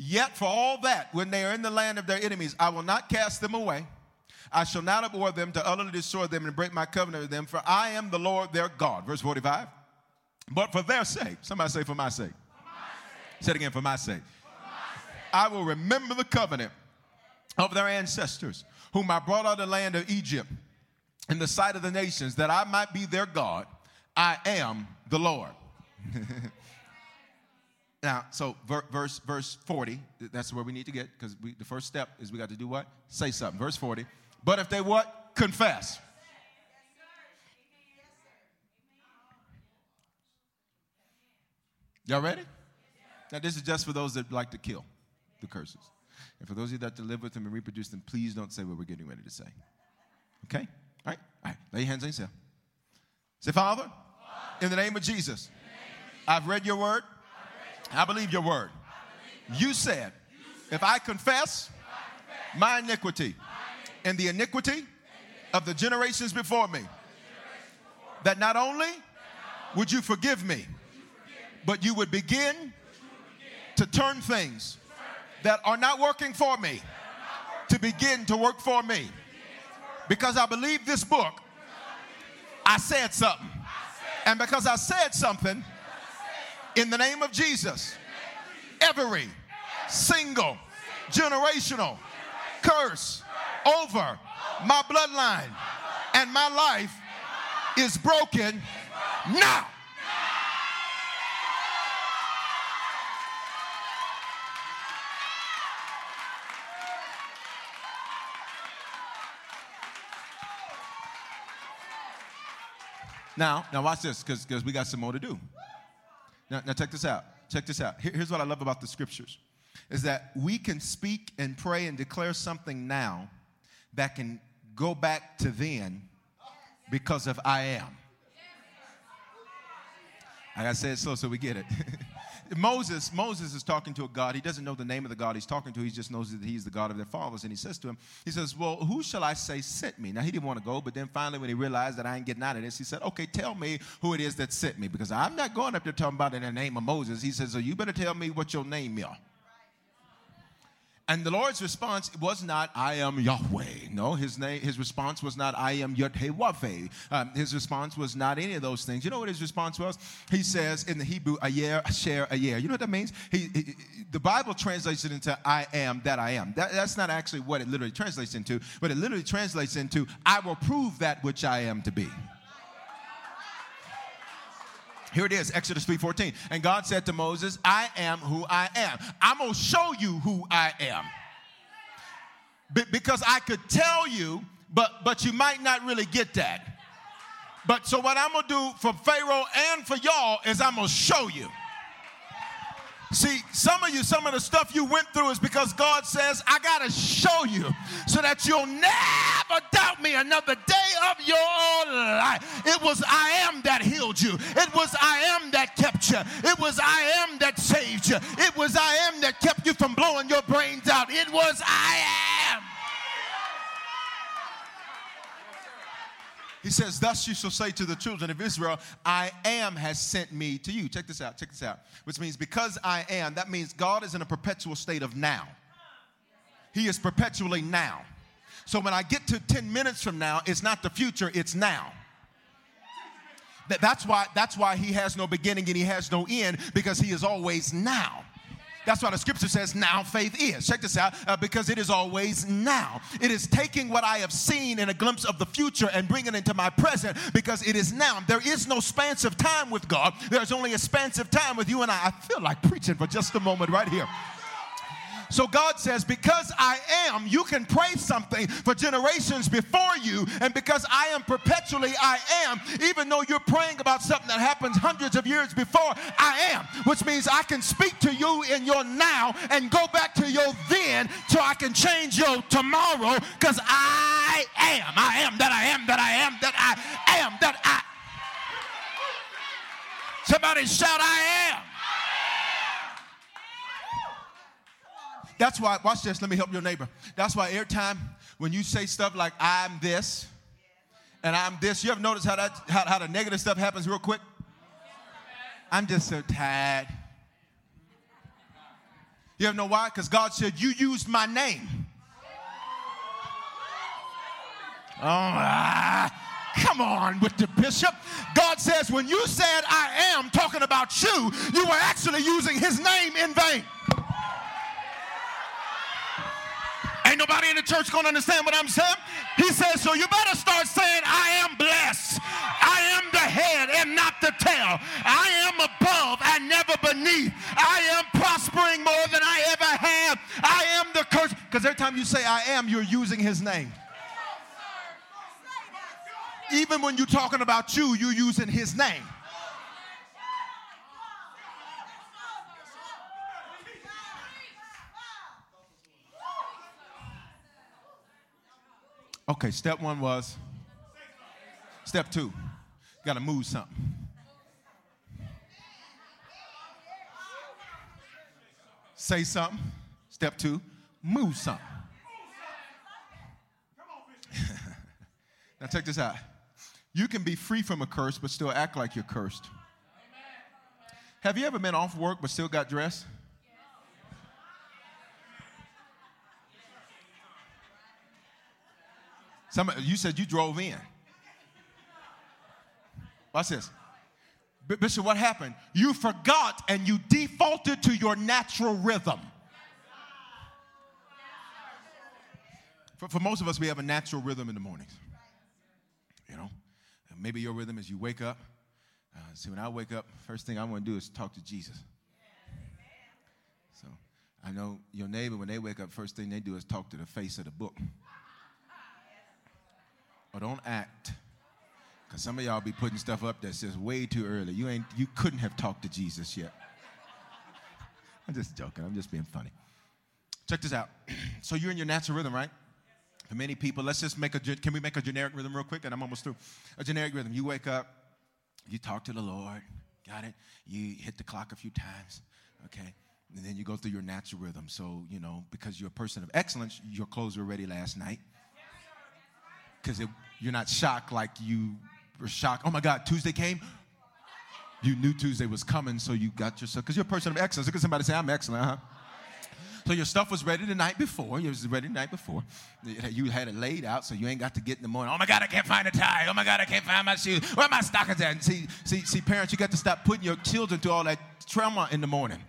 Yet for all that, when they are in the land of their enemies, I will not cast them away. I shall not abhor them to utterly destroy them and break my covenant with them, for I am the Lord their God. Verse forty-five. But for their sake, somebody say, for my sake. For my sake. Say it again, for my sake. For my sake. I will remember the covenant of their ancestors, whom I brought out of the land of Egypt in the sight of the nations, that I might be their God. I am the Lord. Now, so verse verse forty, that's where we need to get, because the first step is we got to do what? Say something. Verse forty. But if they what? Confess. Y'all ready? Now, this is just for those that like to kill the curses. And for those of you that to live with them and reproduce them, please don't say what we're getting ready to say. Okay? All right? All right. Lay your hands on yourself. Say, Father, Father, in the name of Jesus, I've read your word. I believe your word. Believe you, said, you said, if I confess, if I confess my, iniquity, my iniquity and the iniquity, and the iniquity of the generations before me, generations before me that not only that not would you forgive me, you forgive but you would begin, you would begin to turn things, to turn things that, are me, that are not working for me to begin to work for me. To to work because I believe this book, because I, this book I, said I said something. And because I said something, in the name of Jesus, every single generational curse over my bloodline and my life is broken now. Now, now watch this, because because we got some more to do. Now, now check this out. Check this out. Here, here's what I love about the scriptures is that we can speak and pray and declare something now that can go back to then because of I am. I got to say it slow so we get it. Moses, Moses is talking to a God. He doesn't know the name of the God he's talking to. He just knows that he's the God of their fathers. And he says to him, he says, well, who shall I say sent me? Now, he didn't want to go. But then finally, when he realized that I ain't getting out of this, he said, okay, tell me who it is that sent me. Because I'm not going up there talking about in the name of Moses. He says, so you better tell me what your name is. And the Lord's response was not, I am Yahweh. No, his name. His response was not, I am Yod-Heh-Wah-Veh. Um, his response was not any of those things. You know what his response was? He says in the Hebrew, Ayer, Asher, Ayer. You know what that means? He, he, the Bible translates it into, I am that I am. That, that's not actually what it literally translates into, but it literally translates into, I will prove that which I am to be. Here it is, Exodus three fourteen. And God said to Moses, I am who I am. I'm going to show you who I am. Be- because I could tell you, but, but you might not really get that. But so what I'm going to do for Pharaoh and for y'all is I'm going to show you. See, some of you, some of the stuff you went through is because God says, I got to show you so that you'll never doubt me another day of your life. It was I am that healed you. It was I am that kept you. It was I am that saved you. It was I am that kept you from blowing your brains out. It was I am. He says, thus you shall say to the children of Israel, I am has sent me to you. Check this out, check this out. Which means because I am, that means God is in a perpetual state of now. He is perpetually now. So when I get to ten minutes from now, it's not the future, it's now. That, that's why, that's why he has no beginning and he has no end, because he is always now. That's why the scripture says now faith is. Check this out, uh, because it is always now. It is taking what I have seen in a glimpse of the future and bringing it into my present, because it is now. There is no span of time with God. There's only a span of time with you and I. I feel like preaching for just a moment right here. So God says, because I am, you can pray something for generations before you. And because I am perpetually, I am, even though you're praying about something that happens hundreds of years before, I am. Which means I can speak to you in your now and go back to your then so I can change your tomorrow, because I am. I am that I am that I am that I am that I. Somebody shout, I am. That's why, watch this, let me help your neighbor. That's why every time when you say stuff like, I'm this, and I'm this, you ever notice how that how, how the negative stuff happens real quick? I'm just so tired. You ever know why? Because God said, you used my name. Oh, ah. Come on with the bishop. God says, when you said I am talking about you, you were actually using his name in vain. Ain't nobody in the church gonna understand what I'm saying. He says, so you better start saying, I am blessed. I am the head and not the tail. I am above and never beneath. I am prospering more than I ever have. I am the curse. Because every time you say I am, you're using his name. Even when you're talking about you, you're using his name. Okay, step one was, step two, got to move something. Say something. Step two, move something. Now check this out. You can be free from a curse but still act like you're cursed. Have you ever been off work but still got dressed? Some, you said you drove in. Watch this. B- Bishop, what happened? You forgot and you defaulted to your natural rhythm. For, for most of us, we have a natural rhythm in the mornings. You know? And maybe your rhythm is you wake up. Uh, see, when I wake up, first thing I want to do is talk to Jesus. So I know your neighbor, when they wake up, first thing they do is talk to the face of the book. Or don't act, because some of y'all be putting stuff up that says way too early. You ain't, you couldn't have talked to Jesus yet. I'm just joking. I'm just being funny. Check this out. So you're in your natural rhythm, right? For many people, let's just make a, can we make a generic rhythm real quick? And I'm almost through. A generic rhythm. You wake up, you talk to the Lord. Got it? You hit the clock a few times. Okay. And then you go through your natural rhythm. So, you know, because you're a person of excellence, your clothes were ready last night. Because you're not shocked like you were shocked. Oh, my God, Tuesday came? You knew Tuesday was coming, so you got yourself. Because you're a person of excellence. Look at somebody say, I'm excellent, huh? So your stuff was ready the night before. It was ready the night before. You had it laid out, so you ain't got to get in the morning. Oh, my God, I can't find a tie. Oh, my God, I can't find my shoes. Where are my stockings at? And see, see, see, parents, you got to stop putting your children through all that trauma in the morning.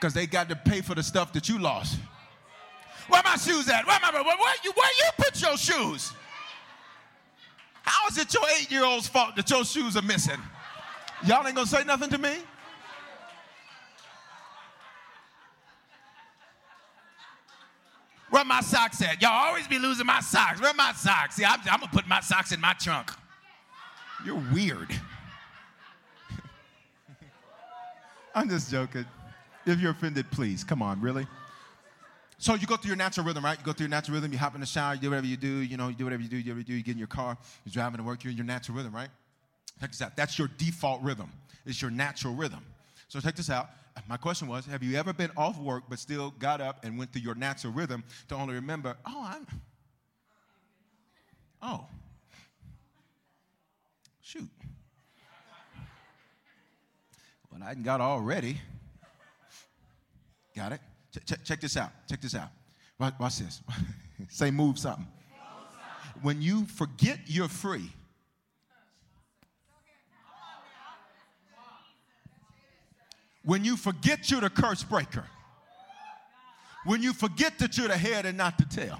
Because they got to pay for the stuff that you lost. Where are my shoes at? Where, my, where, where, you, where you put your shoes? How is it your eight-year-old's fault that your shoes are missing? Y'all ain't gonna say nothing to me? Where my socks at? Y'all always be losing my socks. Where my socks? See, I'm, I'm gonna put my socks in my trunk. You're weird. I'm just joking. If you're offended, please. Come on, really? So you go through your natural rhythm, right? You go through your natural rhythm. You hop in the shower. You do whatever you do. You know, you do whatever you do. You do whatever you do. You get in your car. You're driving to work. You're in your natural rhythm, right? Check this out. That's your default rhythm. It's your natural rhythm. So check this out. My question was, have you ever been off work but still got up and went through your natural rhythm to only remember, oh, I'm, oh, Shoot. When I got all ready. Got it? Ch- ch- check this out. Check this out. Watch, watch this. Say move something. When you forget you're free, when you forget you're the curse breaker, when you forget that you're the head and not the tail,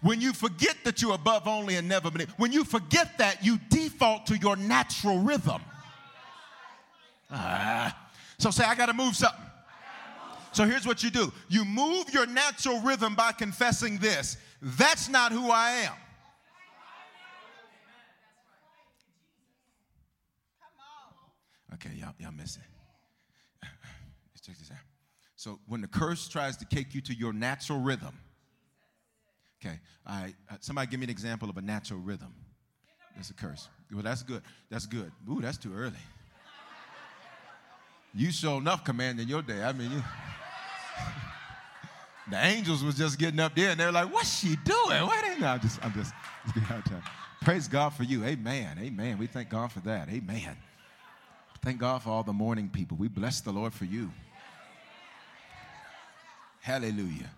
when you forget that you're above only and never beneath, when you forget that, you default to your natural rhythm. Uh, so say, I got to move something. So here's what you do. You move your natural rhythm by confessing this. That's not who I am. Okay, y'all, y'all miss it. Let's check this out. So when the curse tries to take you to your natural rhythm, okay, all right, somebody give me an example of a natural rhythm. That's a curse. Well, that's good. That's good. Ooh, that's too early. You sure enough commanding your day. I mean, you, the angels was just getting up there, and they're like, "What's she doing? Why didn't I?" I'm just, I'm just, just being hard time. Praise God for you. Amen. Amen. We thank God for that. Amen. Thank God for all the morning people. We bless the Lord for you. Hallelujah.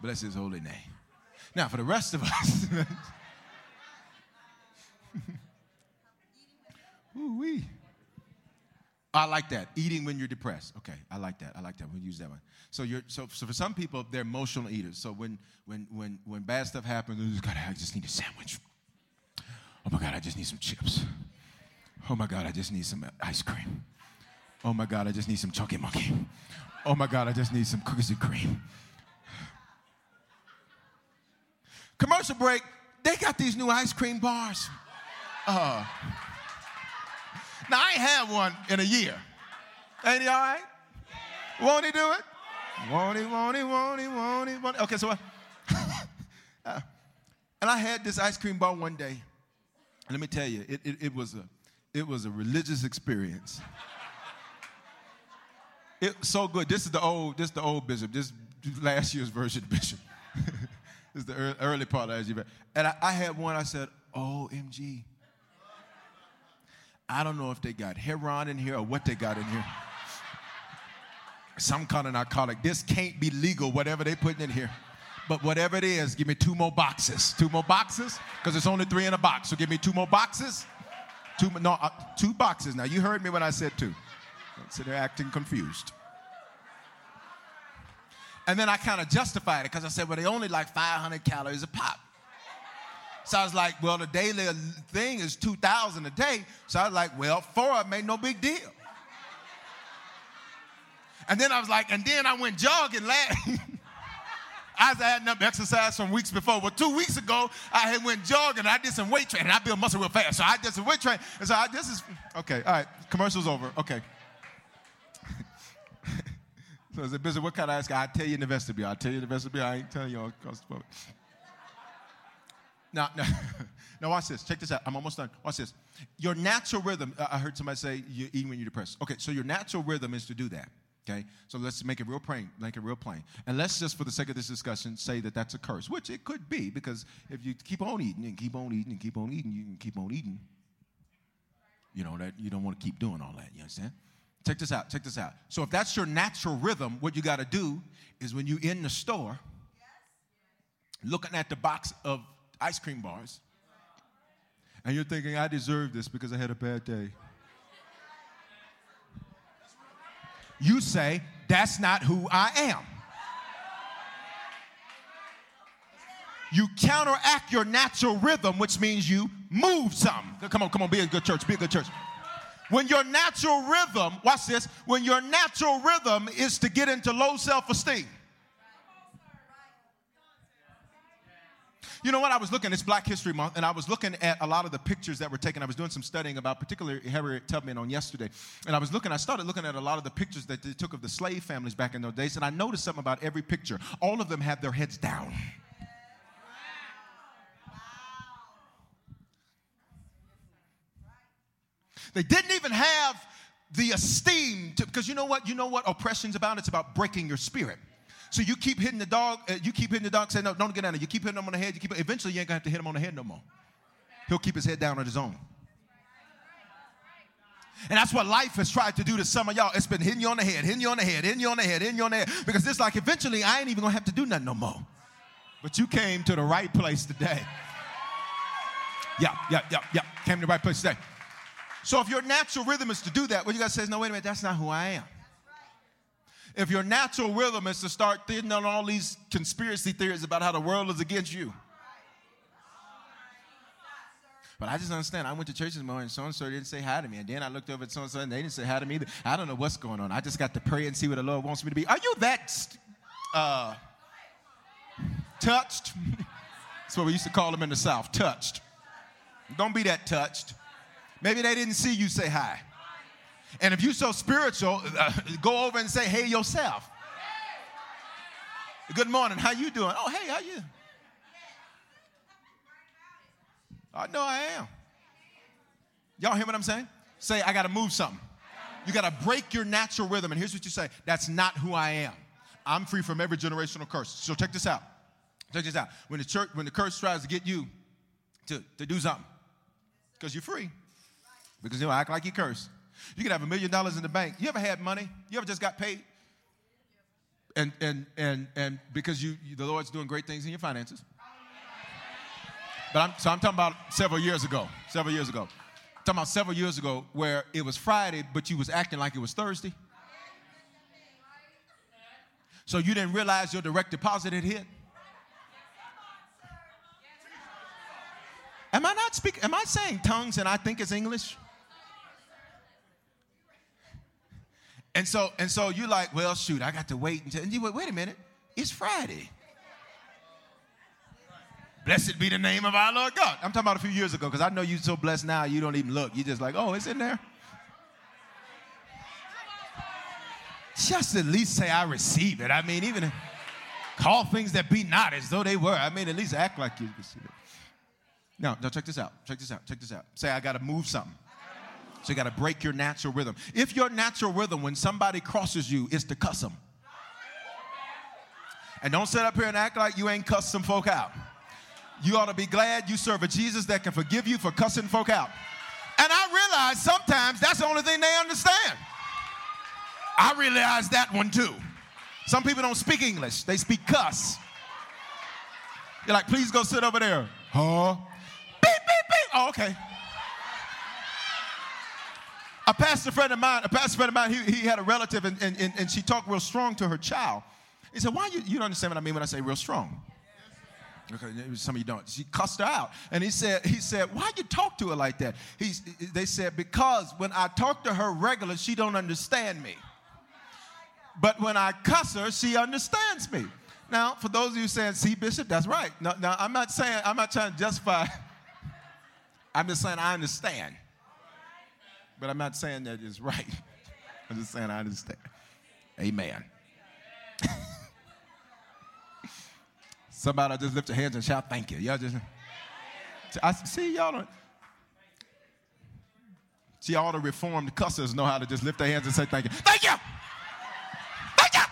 Bless his holy name. Now, for the rest of us. Ooh-wee. I like that. Eating when you're depressed. Okay, I like that. I like that. We'll use that one. So you're so, so for some people, they're emotional eaters. So when when when when bad stuff happens, God, I just need a sandwich. Oh my God, I just need some chips. Oh my God, I just need some ice cream. Oh my God, I just need some Chunky Monkey. Oh my God, I just need some cookies and cream. Commercial break. They got these new ice cream bars. Uh Now, I ain't had one in a year. Ain't he all right? Yeah. Won't he do it? Yeah. Won't he, won't he, won't he, won't he, won't he. Okay, so what? uh, and I had this ice cream bar one day. And let me tell you, it, it, it, was, a, it was a religious experience. It was so good. This is the old, this is the old bishop. This is last year's version of bishop. This is the early part of last year. And I, I had one, I said, O M G. I don't know if they got heroin in here or what they got in here. Some kind of narcotic. This can't be legal, whatever they putting in here. But whatever it is, give me two more boxes. Two more boxes? Because it's only three in a box. So give me two more boxes. Two, no, uh, two boxes. Now, you heard me when I said two. So they're acting confused. And then I kind of justified it because I said, well, they only like five hundred calories a pop. So I was like, well, the daily thing is two thousand a day. So I was like, well, four of them ain't no big deal. And then I was like, and then I went jogging last. I was adding up exercise from weeks before. Well, two weeks ago, I had went jogging. And I did some weight training. I built muscle real fast. So I did some weight training. And so I, this is, okay, all right, commercial's over. Okay. So I said, Bishop, what kind of ice cream? I'll tell you in the vestibule. I'll tell you in the vestibule. I ain't telling you all across the public. Now, now, now, watch this. Check this out. I'm almost done. Watch this. Your natural rhythm, I heard somebody say, you eat when you're depressed. Okay, so your natural rhythm is to do that, okay? So let's make it real plain, make it real plain. And let's just, for the sake of this discussion, say that that's a curse, which it could be, because if you keep on eating and keep on eating and keep on eating, you can keep on eating. You know, that you don't want to keep doing all that, you understand? Check this out. Check this out. So if that's your natural rhythm, what you got to do is when you're in the store, looking at the box of ice cream bars, and you're thinking, I deserve this because I had a bad day. You say, that's not who I am. You counteract your natural rhythm, which means you move some. Come on, come on, be a good church, be a good church. When your natural rhythm, watch this, when your natural rhythm is to get into low self-esteem. You know what? I was looking, it's Black History Month, and I was looking at a lot of the pictures that were taken. I was doing some studying about particularly Harriet Tubman on yesterday. And I was looking, I started looking at a lot of the pictures that they took of the slave families back in those days, and I noticed something about every picture. All of them had their heads down. They didn't even have the esteem, because you know what? You know what oppression's about? It's about breaking your spirit. So you keep hitting the dog, uh, you keep hitting the dog, saying, no, don't get down there. You keep hitting him on the head, you keep, eventually you ain't gonna have to hit him on the head no more. He'll keep his head down on his own. And that's what life has tried to do to some of y'all. It's been hitting you on the head, hitting you on the head, hitting you on the head, hitting you on the head. Because it's like, eventually, I ain't even going to have to do nothing no more. But you came to the right place today. Yeah, yeah, yeah, yeah. Came to the right place today. So if your natural rhythm is to do that, what you got to say is, no, wait a minute, that's not who I am. Right. If your natural rhythm is to start thinking on all these conspiracy theories about how the world is against you. Right. But I just understand. I went to church this morning, and so-and-so didn't say hi to me. And then I looked over at so-and-so, and they didn't say hi to me either. I don't know what's going on. I just got to pray and see what the Lord wants me to be. Are you that uh, touched? That's what we used to call them in the South, touched. Don't be that touched. Maybe they didn't see you say hi. And if you're so spiritual, uh, go over and say, hey, yourself. Good morning. How you doing? Oh, hey, how you? I know I am. Y'all hear what I'm saying? Say, I got to move something. You got to break your natural rhythm. And here's what you say. That's not who I am. I'm free from every generational curse. So check this out. Check this out. When the church, when the curse tries to get you to, to do something, because you're free. Because you know, act like you curse. You could have a million dollars in the bank. You ever had money? You ever just got paid? And and and and because you, you the Lord's doing great things in your finances. But I'm so I'm talking about several years ago. Several years ago. I'm talking about several years ago where it was Friday, but you was acting like it was Thursday. So you didn't realize your direct deposit had hit. Am I not speaking? Am I saying tongues and I think it's English? And so, and so you're like, well, shoot, I got to wait until, and you wait, wait a minute, it's Friday. Blessed be the name of our Lord God. I'm talking about a few years ago, because I know you're so blessed now, you don't even look. You're just like, oh, it's in there. Just at least say, I receive it. I mean, even call things that be not as though they were. I mean, at least act like you receive it. No, no, check this out. Check this out. Check this out. Say, I got to move something. So you got to break your natural rhythm. If your natural rhythm, when somebody crosses you, is to cuss them. And don't sit up here and act like you ain't cussed some folk out. You ought to be glad you serve a Jesus that can forgive you for cussing folk out. And I realize sometimes that's the only thing they understand. I realize that one too. Some people don't speak English. They speak cuss. You're like, please go sit over there. Huh? Beep, beep, beep. Oh, okay. A pastor friend of mine, a pastor friend of mine, he, he had a relative, and, and, and she talked real strong to her child. He said, why you, you don't understand what I mean when I say real strong? Okay, some of you don't. She cussed her out. And he said, he said, why you talk to her like that? He, they said, because when I talk to her regular, she don't understand me. But when I cuss her, she understands me. Now, for those of you saying, see, Bishop, that's right. Now, now I'm not saying, I'm not trying to justify. I'm just saying I understand. But I'm not saying that it's right. I'm just saying I understand. Amen. Somebody just lift your hands and shout, thank you. Y'all just, I see y'all don't. See, all the reformed cussers know how to just lift their hands and say, thank you. Thank you. Thank you.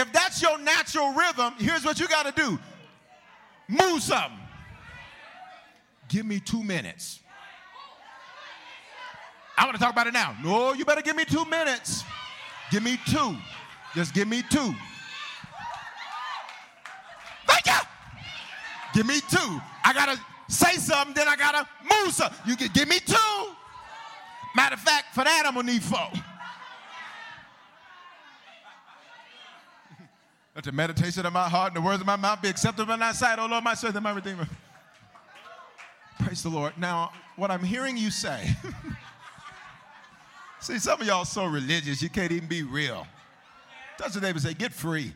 If that's your natural rhythm, here's what you got to do. Move something. Give me two minutes. I want to talk about it now. No, you better give me two minutes. Give me two. Just give me two. Thank you. Give me two. I got to say something, then I got to move something. You can give me two. Matter of fact, for that, I'm going to need four. Let the meditation of my heart and the words of my mouth be acceptable in thy sight, O Lord, my strength and my redeemer. Praise the Lord. Now, what I'm hearing you say, see, some of y'all so religious, you can't even be real. Touch your neighbor and say, get free.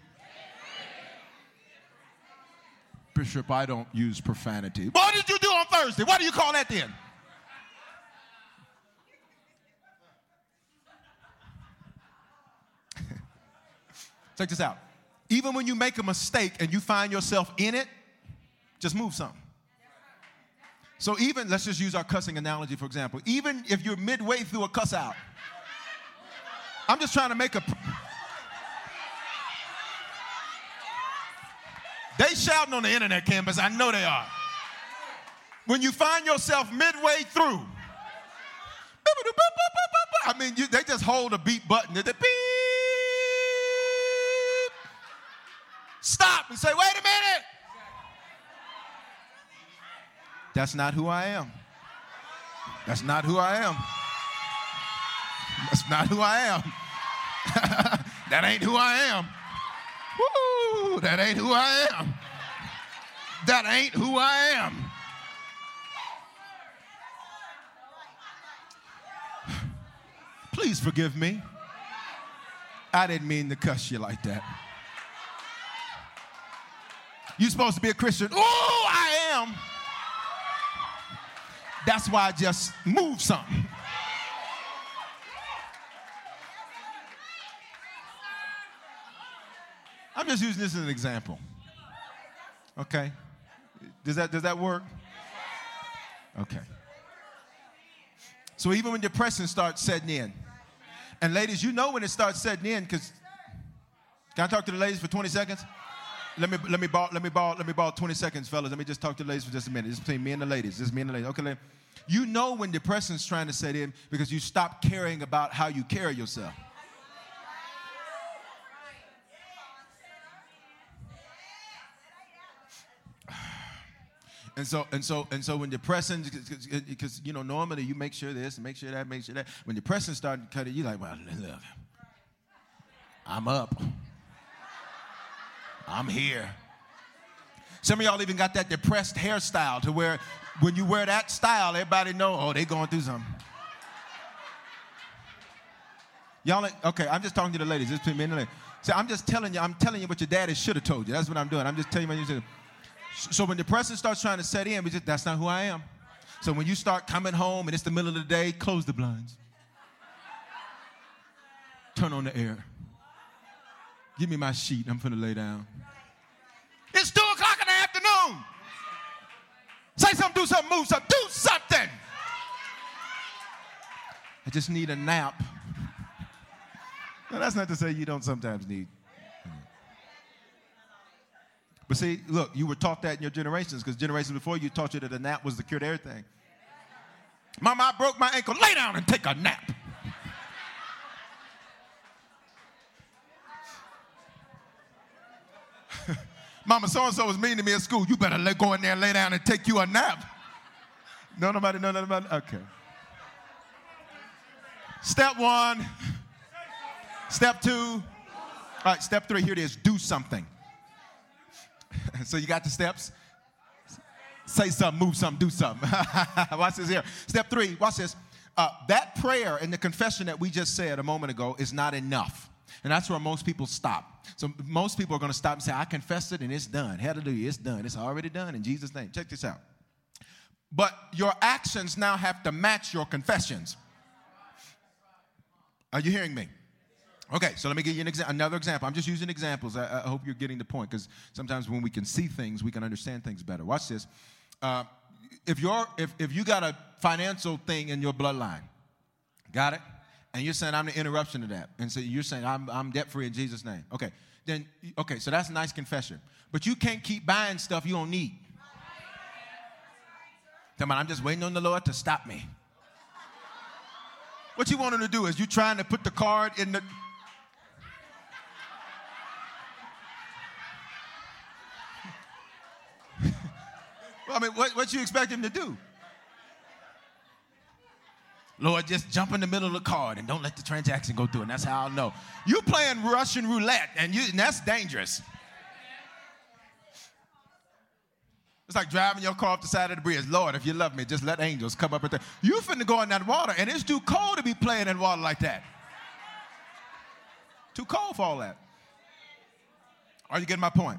Bishop, I don't use profanity. What did you do on Thursday? What do you call that then? Check this out. Even when you make a mistake and you find yourself in it, just move something. So even, let's just use our cussing analogy, for example. Even if you're midway through a cuss out, I'm just trying to make a... They shouting on the internet campus. I know they are. when you find yourself midway through, I mean, you, they just hold a beat button. They beep. Stop and say, wait a minute. That's not who I am. That's not who I am. That's not who I am. That ain't who I am. Woo, that ain't who I am. That ain't who I am. Please forgive me. I didn't mean to cuss you like that. You're supposed to be a Christian. Oh, I am. That's why I just moved something. I'm just using this as an example. Okay. Does that, does that work? Okay. So even when depression starts setting in, and ladies, you know when it starts setting in, because can I talk to the ladies for twenty seconds? Let me let me ball let me ball let me ball twenty seconds, fellas. Let me just talk to the ladies for just a minute. It's between me and the ladies. Just me and the ladies. Okay, ladies. You know when depression's trying to set in because you stop caring about how you carry yourself. And so and so and so when depression, because you know normally you make sure this, make sure that, make sure that. When depression starts cutting, you like, well, look, I'm up. I'm here. Some of y'all even got that depressed hairstyle to where when you wear that style, everybody know, oh, they going through something. Y'all, okay, I'm just talking to the ladies. It's between me and the ladies. So I'm just telling you, I'm telling you what your daddy should have told you. That's what I'm doing. I'm just telling you what you should have. So when depression starts trying to set in, we just, that's not who I am. So when you start coming home and it's the middle of the day, close the blinds. Turn on the air. Give me my sheet. I'm finna lay down. It's two o'clock in the afternoon. Say something, do something, move something, do something. I just need a nap. Now, that's not to say you don't sometimes need. But see, look, you were taught that in your generations because generations before you taught you that a nap was the cure to everything. Mama, I broke my ankle. Lay down and take a nap. Mama, so-and-so was mean to me at school. You better let go in there and lay down and take you a nap. No, nobody, no, nobody. Okay. Step one. Step two. All right, step three. Here it is. Do something. So you got the steps. Say something, move something, do something. Watch this here. Step three. Watch this. Uh, that prayer and the confession that we just said a moment ago is not enough. And that's where most people stop. So most people are going to stop and say, I confessed it and it's done. Hallelujah, it's done. It's already done in Jesus' name. Check this out. But your actions now have to match your confessions. Are you hearing me? Okay, so let me give you an exa- another example. I'm just using examples. I, I hope you're getting the point because sometimes when we can see things, we can understand things better. Watch this. Uh, if you're if if you got a financial thing in your bloodline, got it? And you're saying, I'm the interruption to that. And so you're saying, I'm, I'm debt-free in Jesus' name. Okay. Then, okay, so that's a nice confession. But you can't keep buying stuff you don't need. Come on, I'm just waiting on the Lord to stop me. What you want him to do is you trying to put the card in the... Well, I mean, what, what you expect him to do? Lord, just jump in the middle of the card and don't let the transaction go through. And that's how I'll know. You playing Russian roulette, and, you, and that's dangerous. It's like driving your car off the side of the bridge. Lord, if you love me, just let angels come up and there. You finna go in that water, and it's too cold to be playing in water like that. Too cold for all that. Are you getting my point?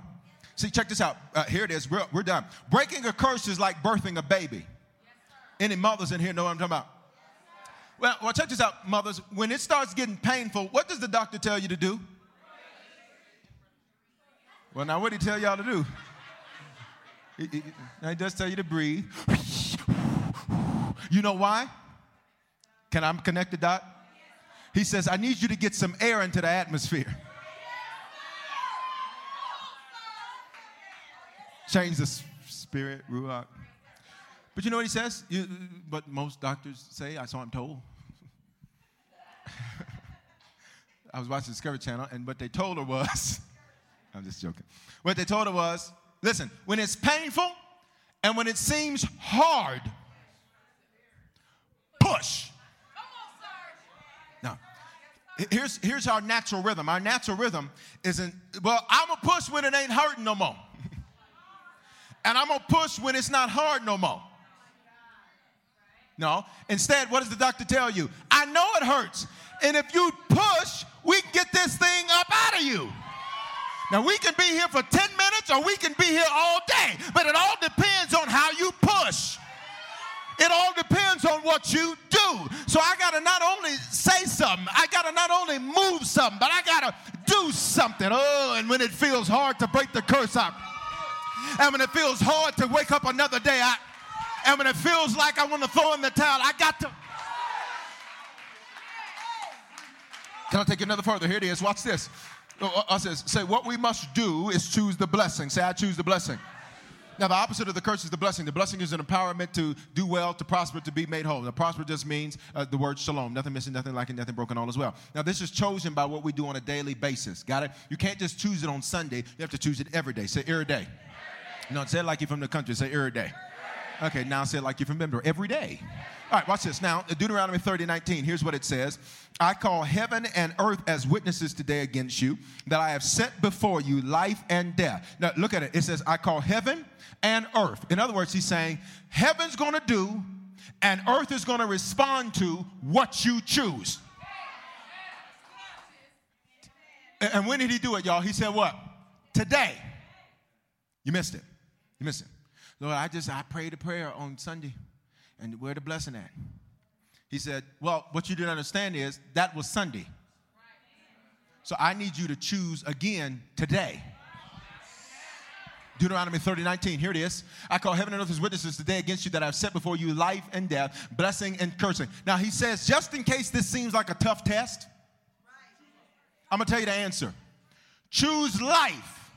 See, check this out. Uh, here it is. We're, we're done. Breaking a curse is like birthing a baby. Any mothers in here know what I'm talking about? Well, well, check this out, mothers. When it starts getting painful, what does the doctor tell you to do? Well, now, what did he tell y'all to do? He, he, he does tell you to breathe. You know why? Can I connect the dot? He says, I need you to get some air into the atmosphere. Change the spirit, ruach. But you know what he says? You, but most doctors say, I saw him told. I was watching the Discovery Channel, and what they told her was, I'm just joking. What they told her was, listen, when it's painful and when it seems hard, push. Now, here's, here's our natural rhythm. Our natural rhythm isn't, well, I'm going to push when it ain't hurting no more. And I'm going to push when it's not hard no more. No. Instead, what does the doctor tell you? I know it hurts. And if you push, we can get this thing up out of you. Now, we can be here for ten minutes or we can be here all day. But it all depends on how you push. It all depends on what you do. So I got to not only say something, I got to not only move something, but I got to do something. Oh, and when it feels hard to break the curse, I... And when it feels hard to wake up another day, I... And when it feels like I want to throw in the towel, I got to... Can I take it another further? Here it is. Watch this. I says, say, what we must do is choose the blessing. Say, I choose the blessing. Now, the opposite of the curse is the blessing. The blessing is an empowerment to do well, to prosper, to be made whole. Now, prosper just means uh, the word shalom. Nothing missing, nothing lacking, nothing broken, all is well. Now, this is chosen by what we do on a daily basis. Got it? You can't just choose it on Sunday. You have to choose it every day. Say, every day. No, say it like you're from the country. Say, every day. Okay, now say it like you're from Denver. Every day. All right, watch this. Now, Deuteronomy thirty nineteen. Here's what it says. I call heaven and earth as witnesses today against you that I have set before you life and death. Now, look at it. It says, I call heaven and earth. In other words, he's saying heaven's going to do and earth is going to respond to what you choose. And when did he do it, y'all? He said what? Today. You missed it. You missed it. Lord, I just, I prayed a prayer on Sunday, and where the blessing at? He said, well, what you didn't understand is that was Sunday. So I need you to choose again today. Deuteronomy thirty nineteen. Here it is. I call heaven and earth as witnesses today against you that I have set before you life and death, blessing and cursing. Now, he says, just in case this seems like a tough test, I'm going to tell you the answer. Choose life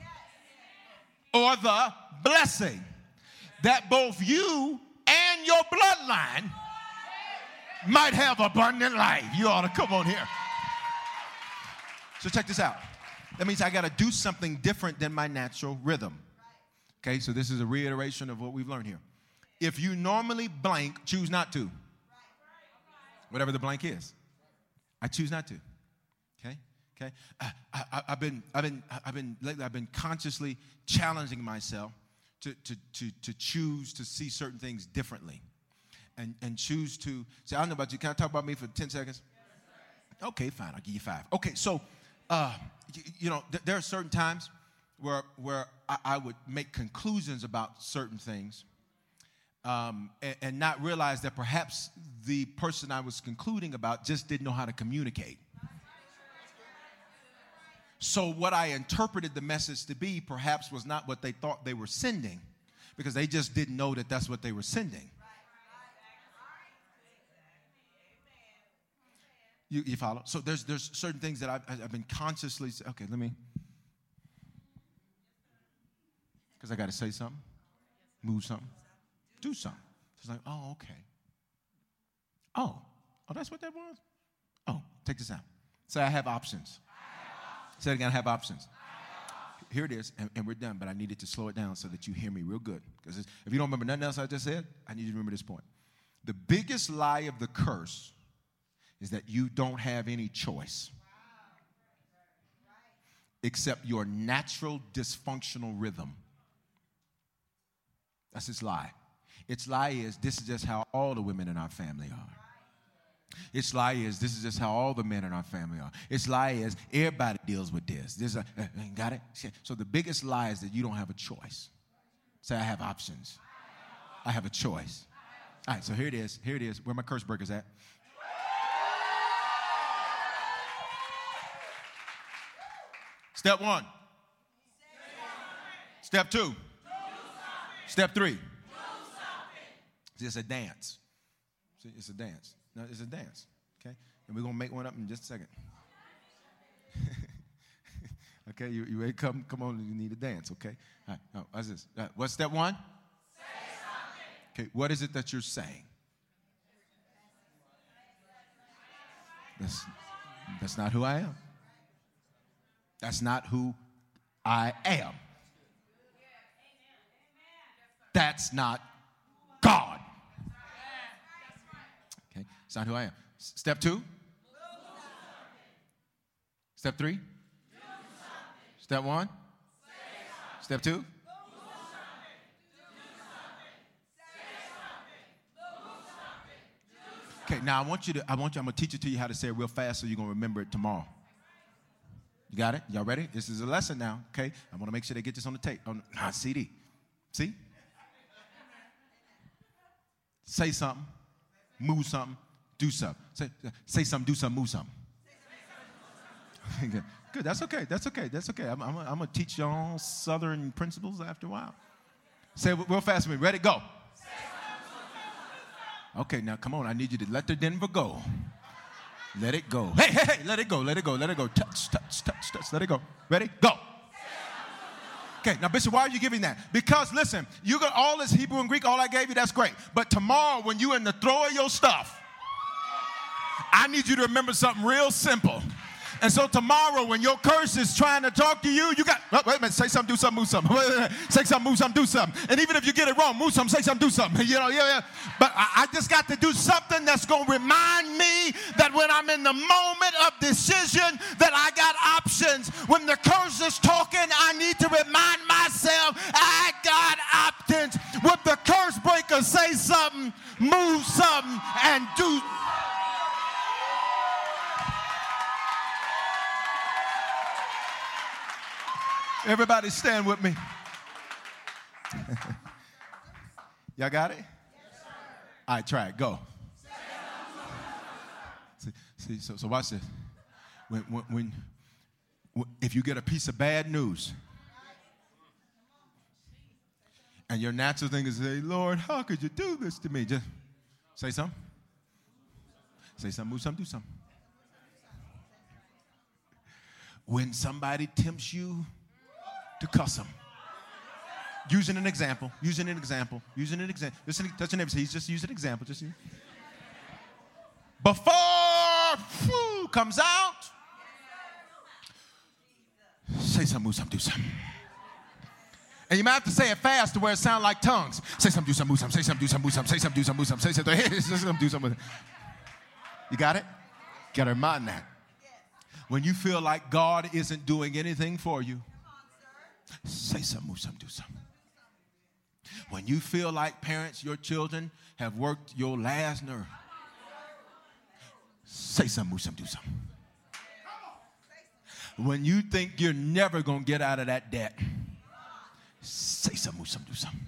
or the blessing that both you and your bloodline might have abundant life. You ought to come on here. So check this out. That means I got to do something different than my natural rhythm. Okay, so this is a reiteration of what we've learned here. If you normally blank, choose not to. Whatever the blank is. I choose not to. Okay? Okay? I, I, I've been, I've been, I've been, lately I've been consciously challenging myself To, to, to, to choose to see certain things differently and, and choose to say, I don't know about you. Can I talk about me for ten seconds? Yes, okay, fine. I'll give you five. Okay, so, uh, you, you know, th- there are certain times where where I, I would make conclusions about certain things um, and, and not realize that perhaps the person I was concluding about just didn't know how to communicate. So what I interpreted the message to be perhaps was not what they thought they were sending because they just didn't know that that's what they were sending. You, you follow? So there's there's certain things that I've, I've been consciously, okay, let me, because I got to say something, move something, do something. It's like, oh, okay. Oh, oh, that's what that was? Oh, take this out. Say, I have options. Say it again, I have options. Here it is, and, and we're done, but I needed to slow it down so that you hear me real good. Because if you don't remember nothing else I just said, I need you to remember this point. The biggest lie of the curse is that you don't have any choice except your natural dysfunctional rhythm. That's its lie. Its lie is this is just how all the women in our family are. Its lie is, this is just how all the men in our family are. Its lie is, everybody deals with this. This uh, got it? So the biggest lie is that you don't have a choice. Say, I have options. I have a choice. All right, so here it is. Here it is. Where my curse breakers at? Step one. Step two. Step three. It's a dance. See, it's a dance. No, it's a dance, okay? And we're going to make one up in just a second. Okay, you, you ready? Come, come on, you need a dance, okay? All right, no, what's this? All right, what's step one? Say something. Okay, what is it that you're saying? That's, that's not who I am. That's not who I am. That's not God. Okay, it's not who I am. S- step two. Step three. Step one. Step two. Okay, now I want you to, I want you, I'm going to teach it to you how to say it real fast so you're going to remember it tomorrow. You got it? Y'all ready? This is a lesson now, okay? I want to make sure they get this on the tape, on the C D. See? Say something, move something, do something. Say, say something, do something, move something. Good. Good, that's okay, that's okay, that's okay. I'm, I'm, I'm going to teach y'all Southern principles after a while. Say it real fast with me. Ready? Go. Okay, now come on. I need you to let the Denver go. Let it go. Hey, hey, hey, let it go, let it go, let it go. Touch, touch, touch, touch, let it go. Ready? Go. Okay, now, Bishop, why are you giving that? Because, listen, you got all this Hebrew and Greek, all I gave you, that's great. But tomorrow, when you're in the throw of your stuff, I need you to remember something real simple. And so tomorrow, when your curse is trying to talk to you, you got, oh, wait a minute, say something, do something, move something. Wait, wait, wait, say something, move something, do something. And even if you get it wrong, move something, say something, do something. You know, yeah, yeah. But I, I just got to do something that's going to remind me that when I'm in the moment of decision, that I got options. When the curse is talking, I need to remind myself, I got options. With the curse breaker, say something, move something, and do Everybody stand with me. Y'all got it? Yes, sir. All right, try it. Go. See, see so, so watch this. When, when, when, if you get a piece of bad news, and your natural thing is, hey, Lord, how could you do this to me? Just say something. Say something, move something, do something. When somebody tempts you, to cuss him. Using an example. Using an example. Using an example. Listen, touch your neighbor. He's just using an example. Just using. Before whew, comes out, say something, move something, do something. And you might have to say it fast to where it sounds like tongues. Say something, do something, move something. Say something, do something, move something. Say something, do something, move something. Say something, do something, do something. You got it? You got to remind that. When you feel like God isn't doing anything for you, say something, move something, do something. When you feel like parents, your children have worked your last nerve, say something, move something, do something. When you think you're never going to get out of that debt, say something, move something, do something.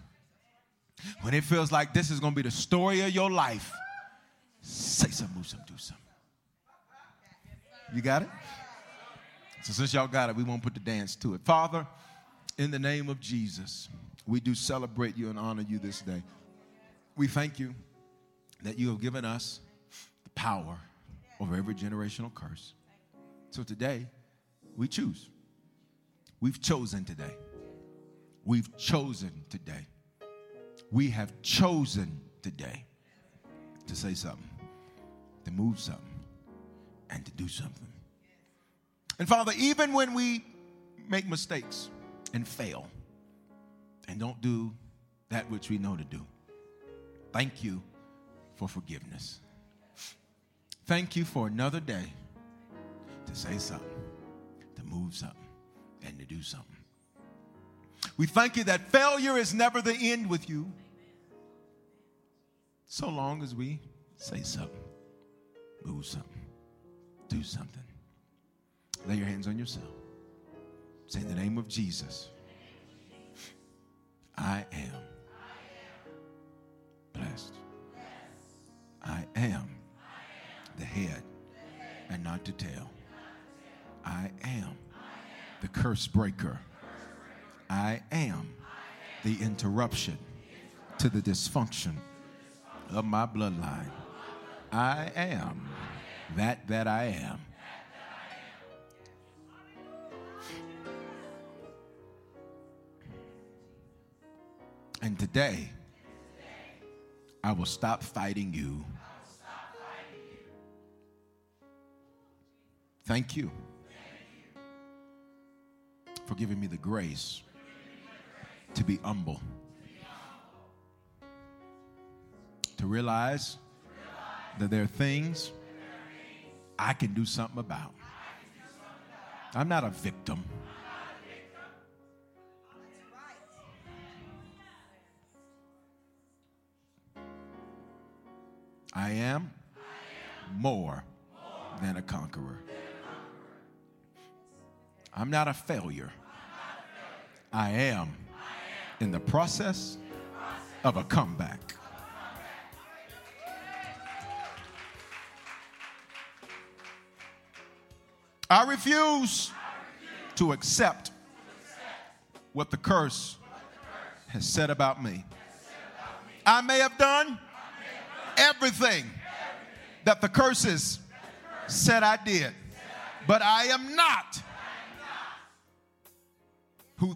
When it feels like this is going to be the story of your life, say something, move something, do something. You got it? So since y'all got it, we won't put the dance to it. Father, in the name of Jesus, we do celebrate you and honor you this day. We thank you that you have given us the power over every generational curse. So today, we choose. We've chosen today. We've chosen today. We have chosen today to say something, to move something, and to do something. And Father, even when we make mistakes and fail and don't do that which we know to do, thank you for forgiveness. Thank you for another day to say something, to move something, and to do something. We thank you that failure is never the end with you, so long as we say something, move something, do something. Lay your hands on yourself. Say, in the name of Jesus, I am blessed. I am the head and not the tail. I am the curse breaker. I am the interruption to the dysfunction of my bloodline. I am that that I am. And today, I will stop fighting you. I will stop fighting you. Thank you. Thank you for giving me the grace, me the grace to, be to be humble, to realize, to realize that there are things, there are things I can do something about. I'm not a victim. I am, I am more, more than a conqueror. Than a conqueror. I'm not a failure. I'm not a failure. I am, I am in the process, in the process of a comeback. Of a comeback. I refuse, I refuse to, accept to accept what the curse, what the curse has said about me. Said about me. I may have done everything that the curses said I did, but I am not who